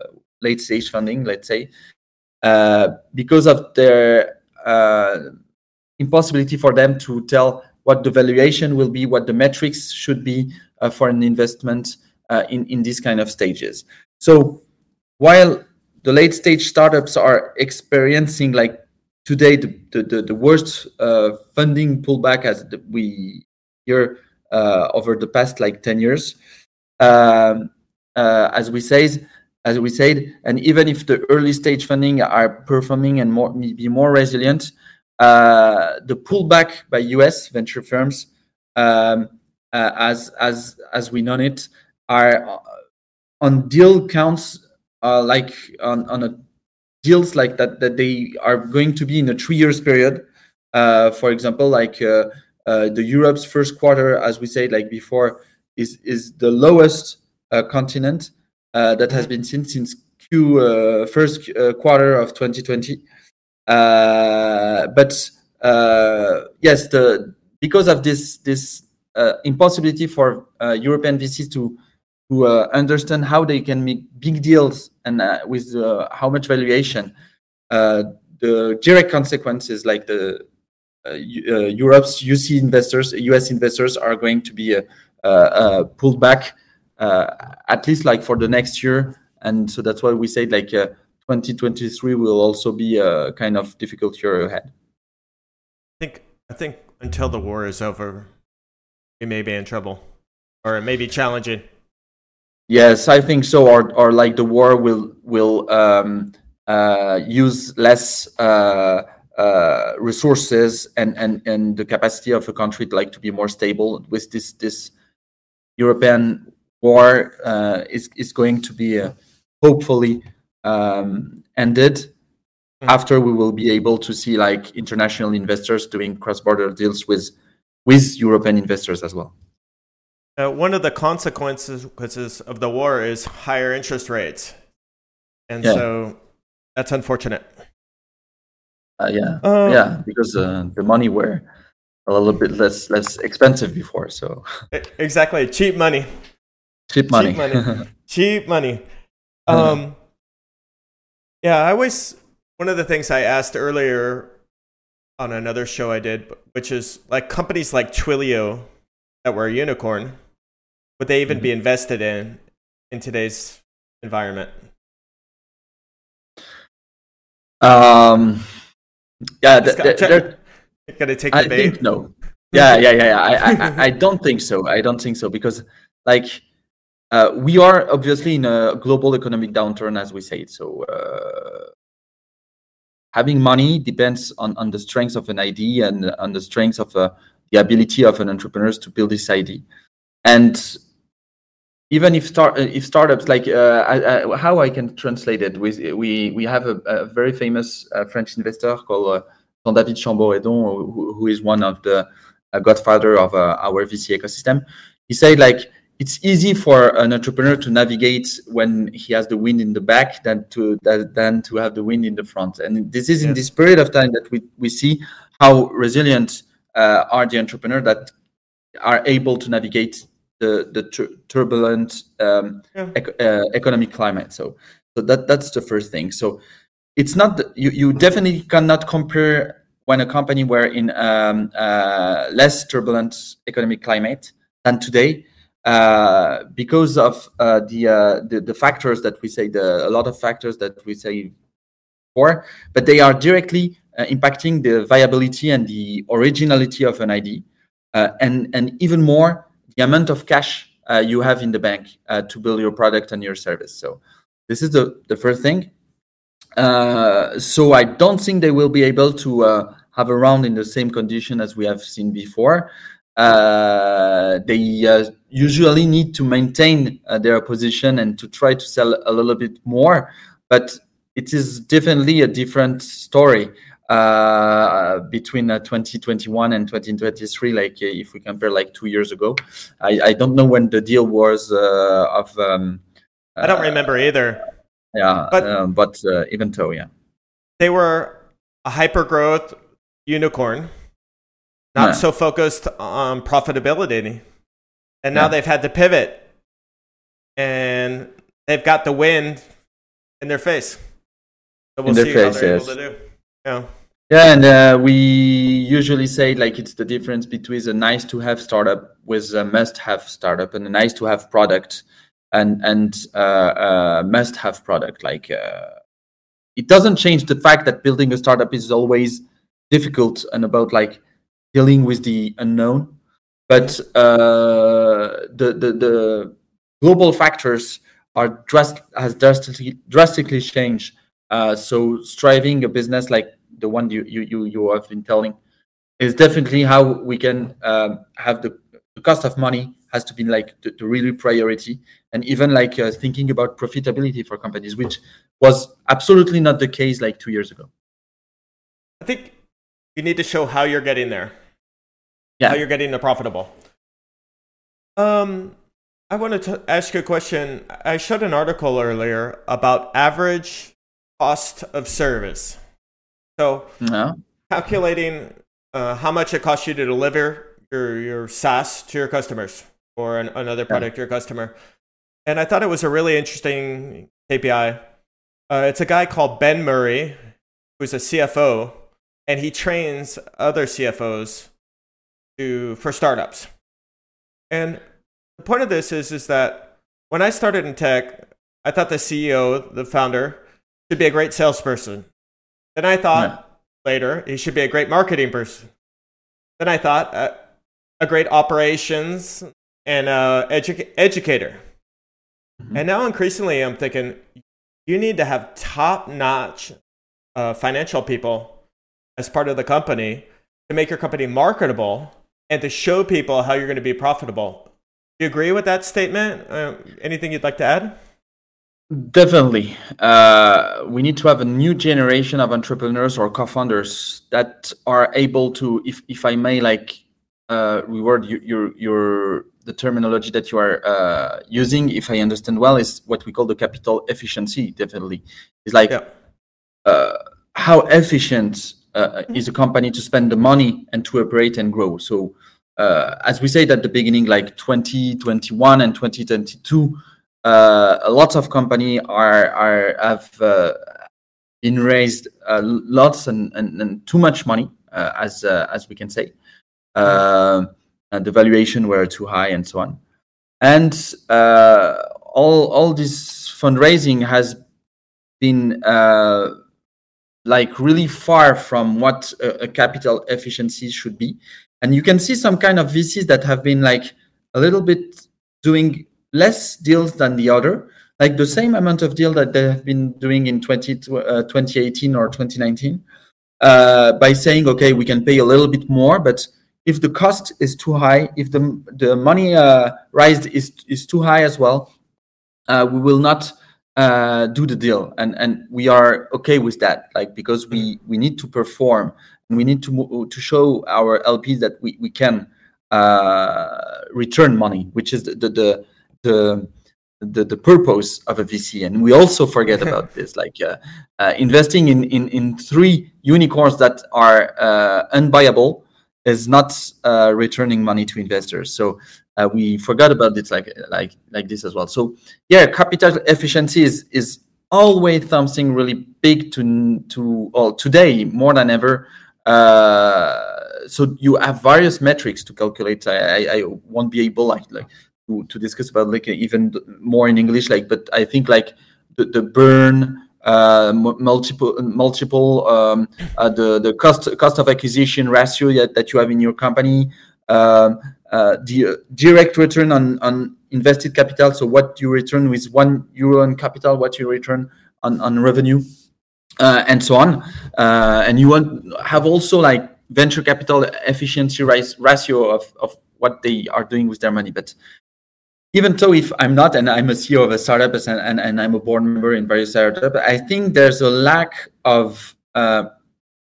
late-stage funding, let's say, uh, because of their uh, impossibility for them to tell what the valuation will be, what the metrics should be uh, for an investment uh, in, in these kind of stages. So while the late-stage startups are experiencing like today, the the, the worst uh, funding pullback as the, we hear uh, over the past like ten years, um, uh, as we says, as we said, and even if the early stage funding are performing and more be more resilient, uh, the pullback by U S venture firms, um, uh, as as as we know it, are on deal counts uh, like on on a. deals like that, that they are going to be in a three years period. Uh, for example, like uh, uh, the Europe's first quarter, as we said, like before, is is the lowest uh, continent uh, that has been seen since Q uh, first uh, quarter of twenty twenty. Uh, but uh, yes, the because of this this uh, impossibility for uh, European V Cs to to uh, understand how they can make big deals and uh, with uh, how much valuation, uh, the direct consequences like the uh, uh, Europe's U C investors, U S investors are going to be uh, uh, uh, pulled back uh, at least like for the next year. And so that's why we said like uh, twenty twenty-three will also be a kind of difficult year ahead. I think, I think until the war is over, we may be in trouble or it may be challenging. Yes, I think so. Or, or like the war will will um, uh, use less uh, uh, resources and, and, and the capacity of a country to like to be more stable. With this this European war uh, is is going to be uh, hopefully um, ended. Mm-hmm. After we will be able to see like international investors doing cross-border deals with with European investors as well. Uh, one of the consequences of the war is higher interest rates. And yeah. So that's unfortunate. Uh, yeah, um, yeah, because uh, the money were a little bit less less expensive before. So exactly, cheap money. Cheap money. Cheap money. Cheap money. Um, yeah, I always, one of the things I asked earlier on another show I did, which is like companies like Twilio that were a unicorn, would they even mm-hmm. be invested in in today's environment? Um, yeah, th- th- th- gotta take the I bait. Think no. Yeah, yeah, yeah, yeah. I, I, I don't think so. I don't think so because, like, uh, we are obviously in a global economic downturn, as we said. So, uh, having money depends on, on the strength of an idea and on the strength of uh, the ability of an entrepreneur to build this idea. And even if start if startups like uh, I, I, how I can translate it, we we we have a, a very famous uh, French investor called uh, Jean-David Chambaudoin, who, who is one of the uh, godfather of uh, our V C ecosystem. He said, like, it's easy for an entrepreneur to navigate when he has the wind in the back than to than to have the wind in the front. And this is yeah. in this period of time that we, we see how resilient uh, are the entrepreneur that are able to navigate the the tur- turbulent um, yeah. ec- uh, economic climate. So, so that that's the first thing. So it's not the, you you definitely cannot compare when a company were in um, uh, less turbulent economic climate than today. Uh, because of uh, the, uh, the the factors that we say, the a lot of factors that we say for, but they are directly uh, impacting the viability and the originality of an idea, uh, and and even more the amount of cash uh, you have in the bank uh, to build your product and your service. So this is the the first thing. Uh, so I don't think they will be able to uh, have a round in the same condition as we have seen before. Uh, they uh, usually need to maintain uh, their position and to try to sell a little bit more, but it is definitely a different story uh, between uh, twenty twenty-one and twenty twenty-three. Like uh, if we compare, like two years ago, I, I don't know when the deal was uh, of. Um, uh, I don't remember either. Yeah, but uh, but uh, even so, yeah, they were a hyper-growth unicorn. Not yeah. so focused on profitability. And now yeah. they've had to pivot. And they've got the wind in their face. So we'll in their see face, how they're yes. able to do. Yeah, yeah and uh, we usually say, like, it's the difference between a nice-to-have startup with a must-have startup and a nice-to-have product and, and uh, a must-have product. Like, uh, it doesn't change the fact that building a startup is always difficult and about, like, dealing with the unknown, but uh, the, the the global factors are drastic has drastically drastically changed. Uh, so striving a business like the one you you you, you have been telling is definitely how we can um, have the, the cost of money has to be like the, the really priority, and even like uh, thinking about profitability for companies, which was absolutely not the case like two years ago. I think you need to show how you're getting there. Yeah. How you're getting the profitable. Um, I wanted to ask you a question. I showed an article earlier about average cost of service. So no. calculating uh, how much it costs you to deliver your, your SaaS to your customers or an, another product yeah. to your customer. And I thought it was a really interesting K P I. Uh, it's a guy called Ben Murray, who's a C F O, and he trains other C F Os to for startups. And the point of this is, is that when I started in tech, I thought the C E O, the founder, should be a great salesperson. Then I thought yeah. later, he should be a great marketing person. Then I thought uh, a great operations and uh, edu- educator. Mm-hmm. And now increasingly I'm thinking, you need to have top-notch uh, financial people as part of the company to make your company marketable and to show people how you're going to be profitable. Do you agree with that statement? Uh, anything you'd like to add? Definitely. Uh, we need to have a new generation of entrepreneurs or co-founders that are able to, if if I may, like uh, reward your, your your the terminology that you are uh, using. If I understand well, is what we call the capital efficiency. Definitely, it's like yeah. uh, how efficient. Uh, is a company to spend the money and to operate and grow. So uh, as we said at the beginning, like twenty twenty-one and twenty twenty-two, uh, a lot of companies are, are have uh, been raised uh, lots and, and, and too much money, uh, as uh, as we can say. Uh, and the valuation were too high and so on. And uh, all all this fundraising has been uh, like really far from what a, a capital efficiency should be. And you can see some kind of V Cs that have been like a little bit doing less deals than the other, like the same amount of deal that they have been doing in twenty, uh, twenty eighteen or twenty nineteen, uh, by saying, okay, we can pay a little bit more, but if the cost is too high, if the the money uh, raised is is too high as well, uh, we will not uh, do the deal. And and we are okay with that, like because we we need to perform. And we need to to show our L Ps that we we can uh, return money, which is the the, the the the the purpose of a V C. And we also forget about this, like uh, uh, investing in, in in three unicorns that are uh, unbuyable is not uh, returning money to investors. So uh, we forgot about it, like like like this as well. So yeah, capital efficiency is is always something really big to to well, today more than ever. Uh, so you have various metrics to calculate. I, I, I won't be able like, like to, to discuss about like even more in English. Like, but I think like the, the burn, uh, multiple multiple, um, uh, the the cost cost of acquisition ratio that, that you have in your company, uh, uh, the uh, direct return on, on invested capital. So what you return with one euro on capital, what you return on on revenue. Uh, and so on, uh, and you want have also like venture capital efficiency ratio of, of what they are doing with their money. But even though if I'm not, and I'm a C E O of a startup and, and, and I'm a board member in various startups, I think there's a lack of uh,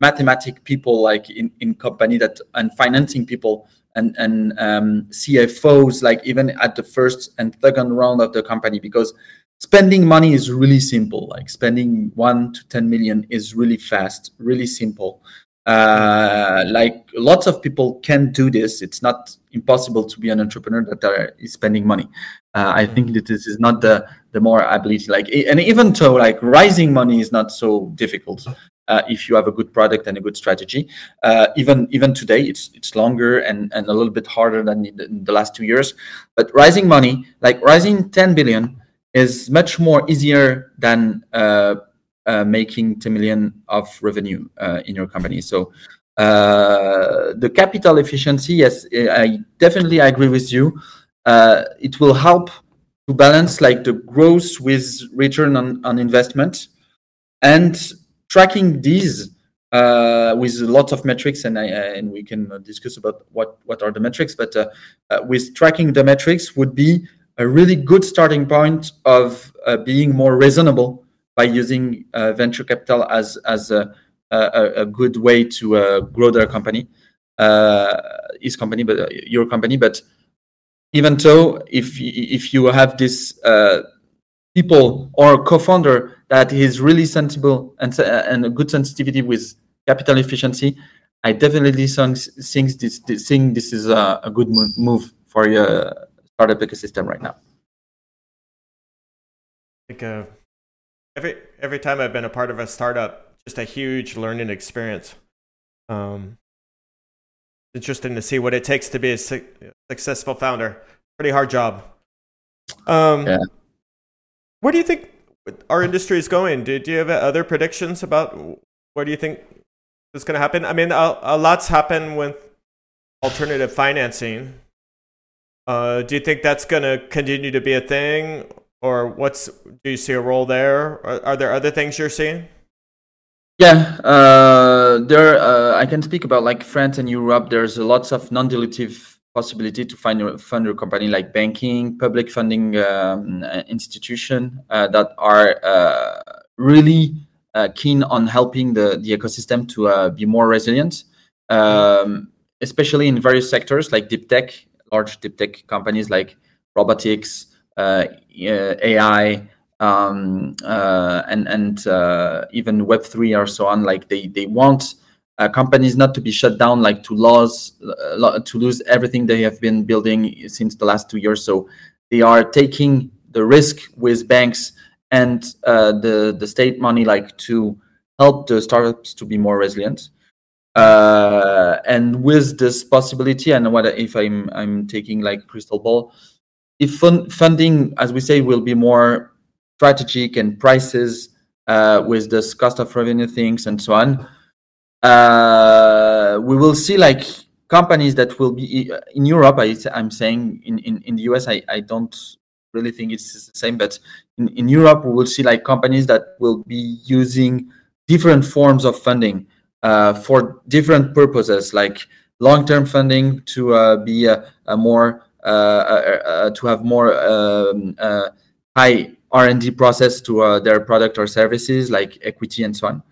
mathematic people like in, in company that and financing people and, and um, C F Os, like even at the first and second round of the company, because spending money is really simple. Like spending one to ten million is really fast, really simple. Uh, like lots of people can do this. It's not impossible to be an entrepreneur that are, is spending money. Uh, I think that this is not the the more ability. Like and even though like raising money is not so difficult uh, if you have a good product and a good strategy. Uh, even even today, it's it's longer and, and a little bit harder than in the, in the last two years. But raising money, like raising ten billion. Is much more easier than uh, uh, making ten million of revenue uh, in your company. So uh, the capital efficiency, yes, I definitely agree with you. Uh, it will help to balance like the growth with return on, on investment, and tracking these uh, with lots of metrics. And I, and we can discuss about what, what are the metrics, but uh, uh, with tracking the metrics would be a really good starting point of uh, being more reasonable by using uh, venture capital as as a, a, a good way to uh, grow their company, uh, his company, but uh, your company. But even though, if if you have this uh, people or co-founder that is really sensible and and a good sensitivity with capital efficiency, I definitely think this think this is a, a good move for you. Uh, startup ecosystem right now. I think uh, every every time I've been a part of a startup, just a huge learning experience. Um, it's interesting to see what it takes to be a su- successful founder. Pretty hard job. Um, yeah. Where do you think our industry is going? Do, do you have other predictions about where do you think is going to happen? I mean, a, a lot's happened with alternative financing. Uh, do you think that's going to continue to be a thing, or what's do you see a role there? Are, are there other things you're seeing? Yeah, uh, there. Uh, I can speak about like France and Europe. There's lots of non-dilutive possibility to find your, fund your company, like banking, public funding um, institution uh, that are uh, really uh, keen on helping the, the ecosystem to uh, be more resilient, um, especially in various sectors like deep tech. Large deep tech companies like robotics, uh, A I, um, uh, and and uh, even Web three or so on. Like they they want uh, companies not to be shut down, like to lose uh, to lose everything they have been building since the last two years. So they are taking the risk with banks and uh, the the state money, like to help the startups to be more resilient. Uh, and with this possibility, and what if I'm I'm taking like crystal ball, if fund, funding, as we say, will be more strategic and prices uh, with this cost of revenue things and so on, uh, we will see like companies that will be in Europe. I, I'm saying in, in, in the U S, I, I don't really think it's the same, but in, in Europe, we will see like companies that will be using different forms of funding uh, for different purposes, like long-term funding to uh, be a, a more uh, uh, uh, to have more um, uh, high R and D process to uh, their product or services, like equity and so on.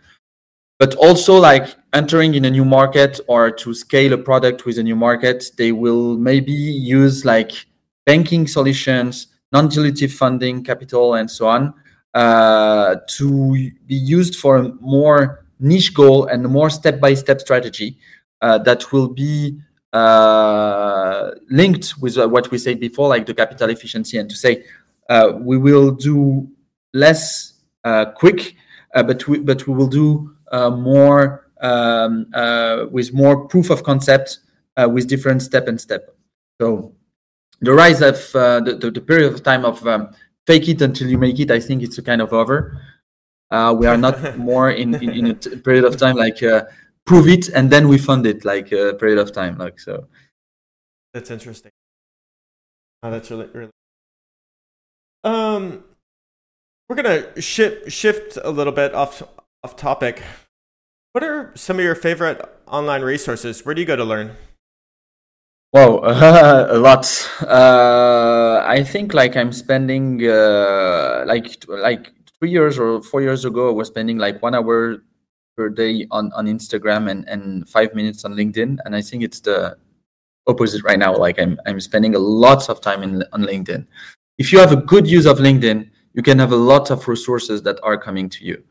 But also, like entering in a new market or to scale a product with a new market, they will maybe use like banking solutions, non-dilutive funding, capital, and so on, uh, to be used for a more niche goal and a more step-by-step strategy uh, that will be uh, linked with uh, what we said before, like the capital efficiency, and to say uh, we will do less uh, quick, uh, but we, but we will do Uh, more um, uh, with more proof of concept uh, with different step and step. So the rise of uh, the, the, the period of time of um, fake it until you make it, I think it's a kind of over. Uh, we are not more in, in, in a t- period of time like uh, prove it and then we fund it, like a uh, period of time like so. That's interesting. Oh, that's really really. Um, we're gonna shift shift a little bit off. Off topic. What are some of your favorite online resources? Where do you go to learn? Well, uh, a lot. Uh, I think like I'm spending uh, like like three years or four years ago, I was spending like one hour per day on, on Instagram and, and five minutes on LinkedIn, and I think it's the opposite right now. Like I'm I'm spending a lot of time in, on LinkedIn. If you have a good use of LinkedIn, you can have a lot of resources that are coming to you.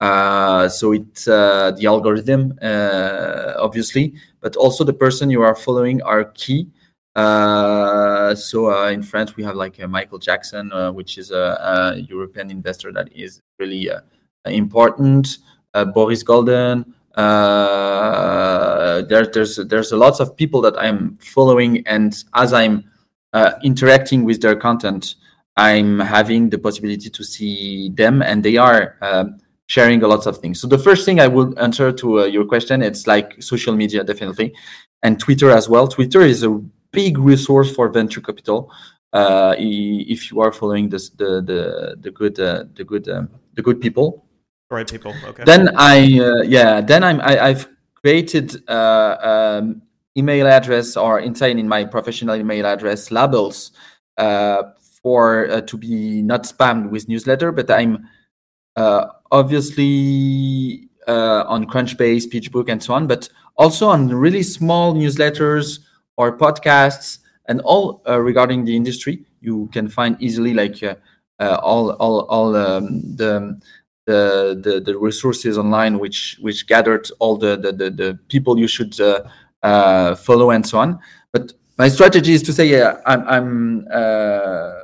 Uh, so it's uh, the algorithm, uh, obviously, but also the person you are following are key. Uh, so uh, in France, we have like uh, Michael Jackson, uh, which is a, a European investor that is really uh, important. Uh, Boris Golden. Uh, there, there's there's lots of people that I'm following, and as I'm uh, interacting with their content, I'm having the possibility to see them, and they are. Um, sharing a lot of things. So the first thing I would answer to uh, your question, it's like social media, definitely, and Twitter as well. Twitter is a big resource for venture capital. Uh, if you are following this, the the the good uh, the good um, the good people, right people. Okay. Then I uh, yeah. Then I'm I, I've created uh, um, email address or inside in my professional email address labels uh, for uh, to be not spammed with newsletter, but I'm. Uh, obviously uh, on Crunchbase, Pitchbook, and so on, but also on really small newsletters or podcasts and all uh, regarding the industry. You can find easily like uh, uh, all all all um, the, the the the resources online, which which gathered all the the the, the people you should uh, uh, follow and so on. But my strategy is to say, yeah, I'm. I'm uh,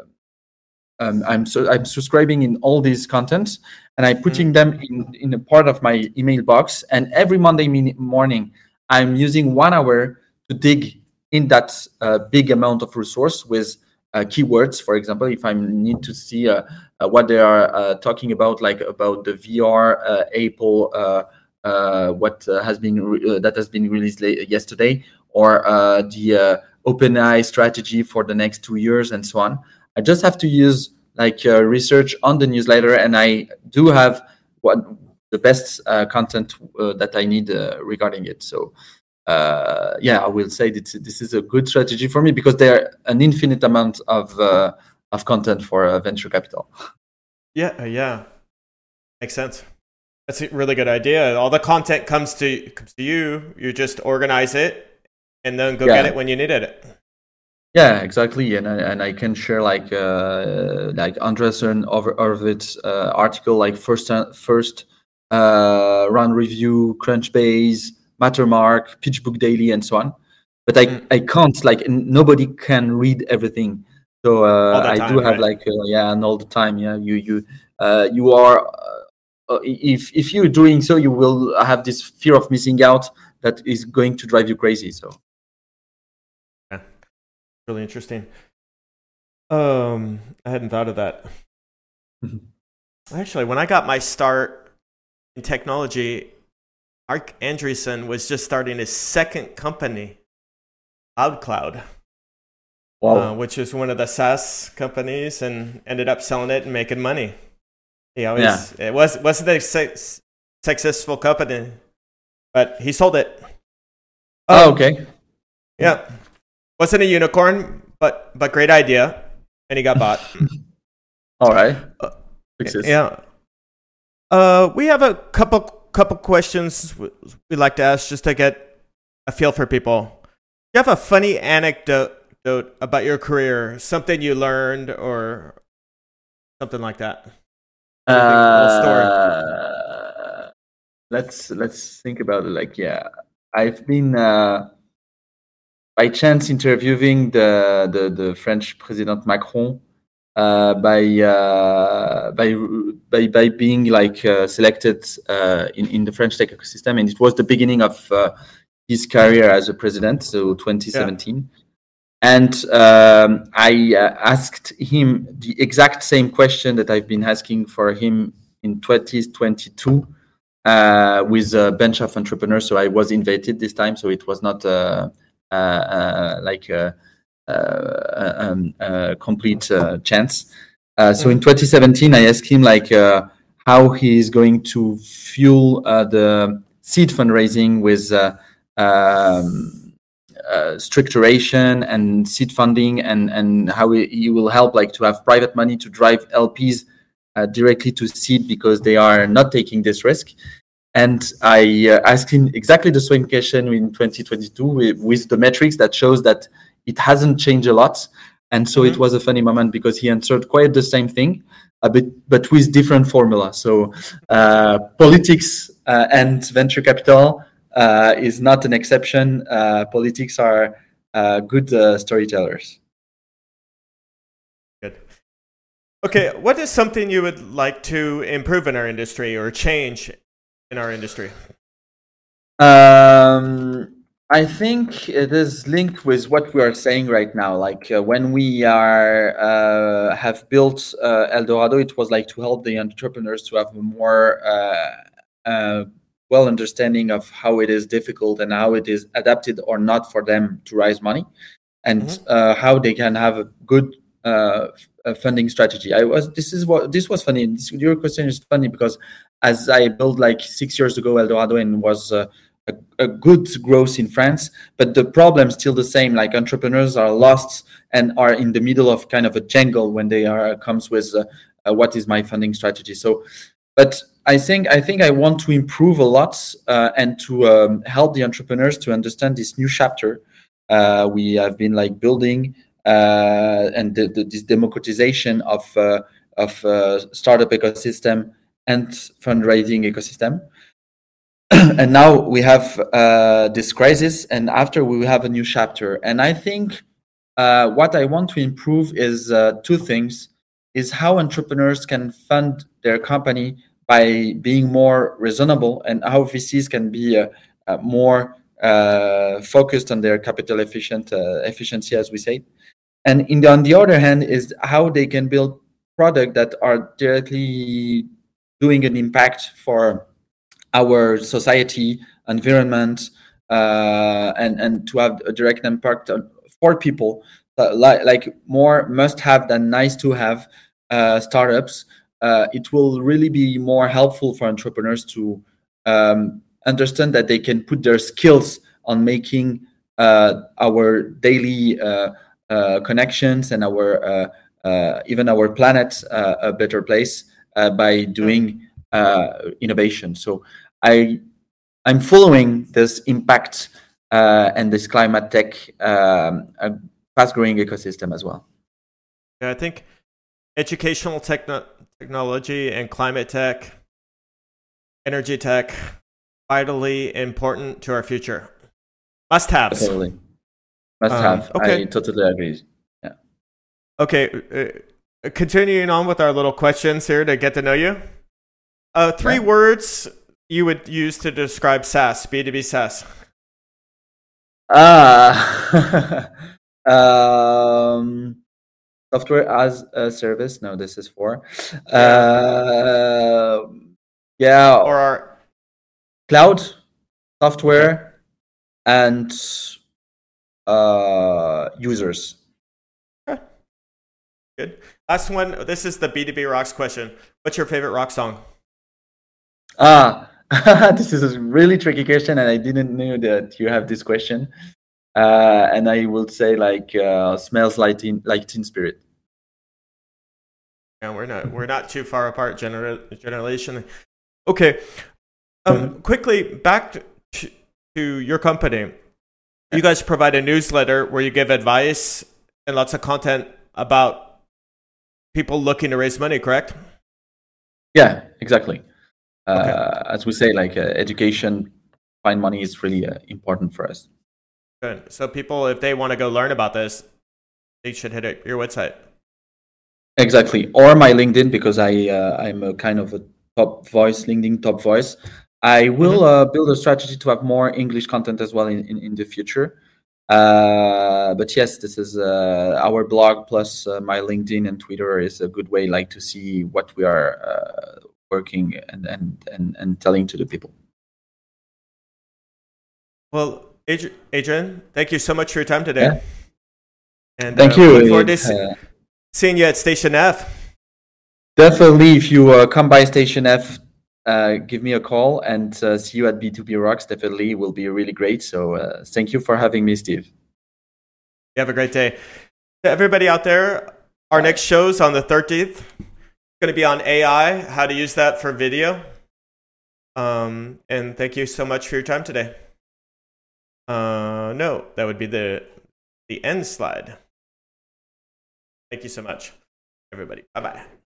Um, I'm so I'm subscribing in all these contents, and I'm putting them in, in a part of my email box. And every Monday min- morning, I'm using one hour to dig in that uh, big amount of resource with uh, keywords. For example, if I need to see uh, uh, what they are uh, talking about, like about the V R, uh, Apple, uh, uh, what uh, has been re- uh, that has been released late- yesterday, or uh, the uh, OpenAI strategy for the next two years, and so on. I just have to use like uh, research on the newsletter, and I do have what the best uh, content uh, that I need uh, regarding it. So uh, yeah, I will say that this is a good strategy for me because there are an infinite amount of uh, of content for uh, venture capital. Yeah, uh, yeah, makes sense. That's a really good idea. All the content comes to comes to you. You just organize it, and then go yeah. get it when you need it. Yeah, exactly, and I, and I can share like uh, like Andreessen Horowitz uh, article, like first first uh, run review, Crunchbase, Mattermark, PitchBook Daily, and so on. But I mm. I can't like nobody can read everything, so uh, time, I do have right? like uh, yeah, and all the time, yeah, you you uh, you are uh, if if you're doing so, you will have this fear of missing out that is going to drive you crazy. So. Really interesting. Um, I hadn't thought of that. Actually, when I got my start in technology, Marc Andreessen was just starting his second company, Outcloud. Wow. Uh, which is one of the SaaS companies, and ended up selling it and making money. He always, yeah, it was wasn't a su- successful company, but he sold it. Oh, oh okay. Yeah, wasn't a unicorn, but but great idea, and he got bought. All right. Uh, yeah. Uh, we have a couple couple questions we like to ask just to get a feel for people. Do you have a funny anecdote about your career, something you learned or something like that? Uh, let's let's think about it. Like, yeah, I've been uh, by chance interviewing the the, the French President Macron uh, by uh, by by by being like uh, selected uh, in in the French tech ecosystem, and it was the beginning of uh, his career as a president, so twenty seventeen. Yeah. And um, I uh, asked him the exact same question that I've been asking for him in twenty twenty-two uh, with a bunch of entrepreneurs. So I was invited this time. So it was not uh, uh, uh, like a, uh, um, uh, complete uh, chance. Uh, so in twenty seventeen, I asked him like uh, how he is going to fuel uh, the seed fundraising with... Uh, um, Uh, structuration and seed funding, and and how he will help like to have private money to drive L Ps uh, directly to seed because they are not taking this risk. And I uh, asked him exactly the same question in twenty twenty-two with, with the metrics that shows that it hasn't changed a lot. And so mm-hmm. It was a funny moment because he answered quite the same thing, a bit, but with different formula. So uh, politics uh, and venture capital Uh, is not an exception. Uh, politics are uh, good uh, storytellers. Good. Okay, what is something you would like to improve in our industry or change in our industry? Um, I think it is linked with what we are saying right now. Like uh, when we are uh, have built uh, Eldorado, it was like to help the entrepreneurs to have more uh, uh, well understanding of how it is difficult and how it is adapted or not for them to raise money, and mm-hmm. uh, how they can have a good uh, f- funding strategy. I was this is what this was funny. This, your question is funny because as I built like six years ago Eldorado and was uh, a, a good growth in France, but the problem is still the same. Like entrepreneurs are lost and are in the middle of kind of a jungle when they are comes with uh, uh, what is my funding strategy. So, but. I think I think I want to improve a lot uh, and to um, help the entrepreneurs to understand this new chapter uh, we have been like building uh, and the, the, this democratization of uh, of uh, startup ecosystem and fundraising ecosystem. And now we have uh, this crisis, and after we will have a new chapter. And I think uh, what I want to improve is uh, two things: is how entrepreneurs can fund their company by being more reasonable, and how V Cs can be uh, uh, more uh, focused on their capital efficient uh, efficiency, as we say. And in the, on the other hand, is how they can build products that are directly doing an impact for our society, environment, uh, and, and to have a direct impact on, for people, uh, li- like more must-have than nice-to-have uh, startups. Uh, it will really be more helpful for entrepreneurs to um, understand that they can put their skills on making uh, our daily uh, uh, connections and our uh, uh, even our planet uh, a better place uh, by doing uh, innovation. So I I'm following this impact uh, and this climate tech um, fast-growing ecosystem as well. Yeah, I think educational techno. Technology and climate tech, energy tech, vitally important to our future. Must haves. Totally. Must um, have. Okay. I totally agree. Yeah. Okay. Uh, continuing on with our little questions here to get to know you. Uh, three yeah. words you would use to describe SaaS, B two B SaaS. Ah. Uh, um. Software as a service. No, this is for. Uh, yeah. Or our cloud, software, and uh, users. Okay. Good. Last one. This is the B two B Rocks question. What's your favorite rock song? Ah, this is a really tricky question, and I didn't know that you have this question. Uh, and I will say like uh, smells like teen, like Teen Spirit. Yeah, we're not we're not too far apart gener- generationally. Okay, um, mm-hmm. Quickly back to, to your company. You guys provide a newsletter where you give advice and lots of content about people looking to raise money. Correct? Yeah, exactly. Okay. Uh, as we say, like uh, education, find money is really uh, important for us. Good. So people, if they want to go learn about this, they should hit your website. Exactly, or my LinkedIn, because I uh, I'm a kind of a top voice, LinkedIn top voice. I will mm-hmm. uh, build a strategy to have more English content as well in in, in the future. Uh, but yes, this is uh, our blog plus uh, my LinkedIn and Twitter is a good way, like to see what we are uh, working and, and and and telling to the people. Well. Adrien, thank you so much for your time today. Yeah. And thank uh, you. Look forward to see, uh, seeing you at Station F. Definitely, if you uh, come by Station F, uh, give me a call and uh, see you at B two B Rocks. Definitely, it will be really great. So uh, thank you for having me, Steve. You have a great day. To everybody out there, our next show's on the thirteenth. It's going to be on A I, how to use that for video. Um, and thank you so much for your time today. Uh no, that would be the the end slide. Thank you so much, everybody. Bye bye.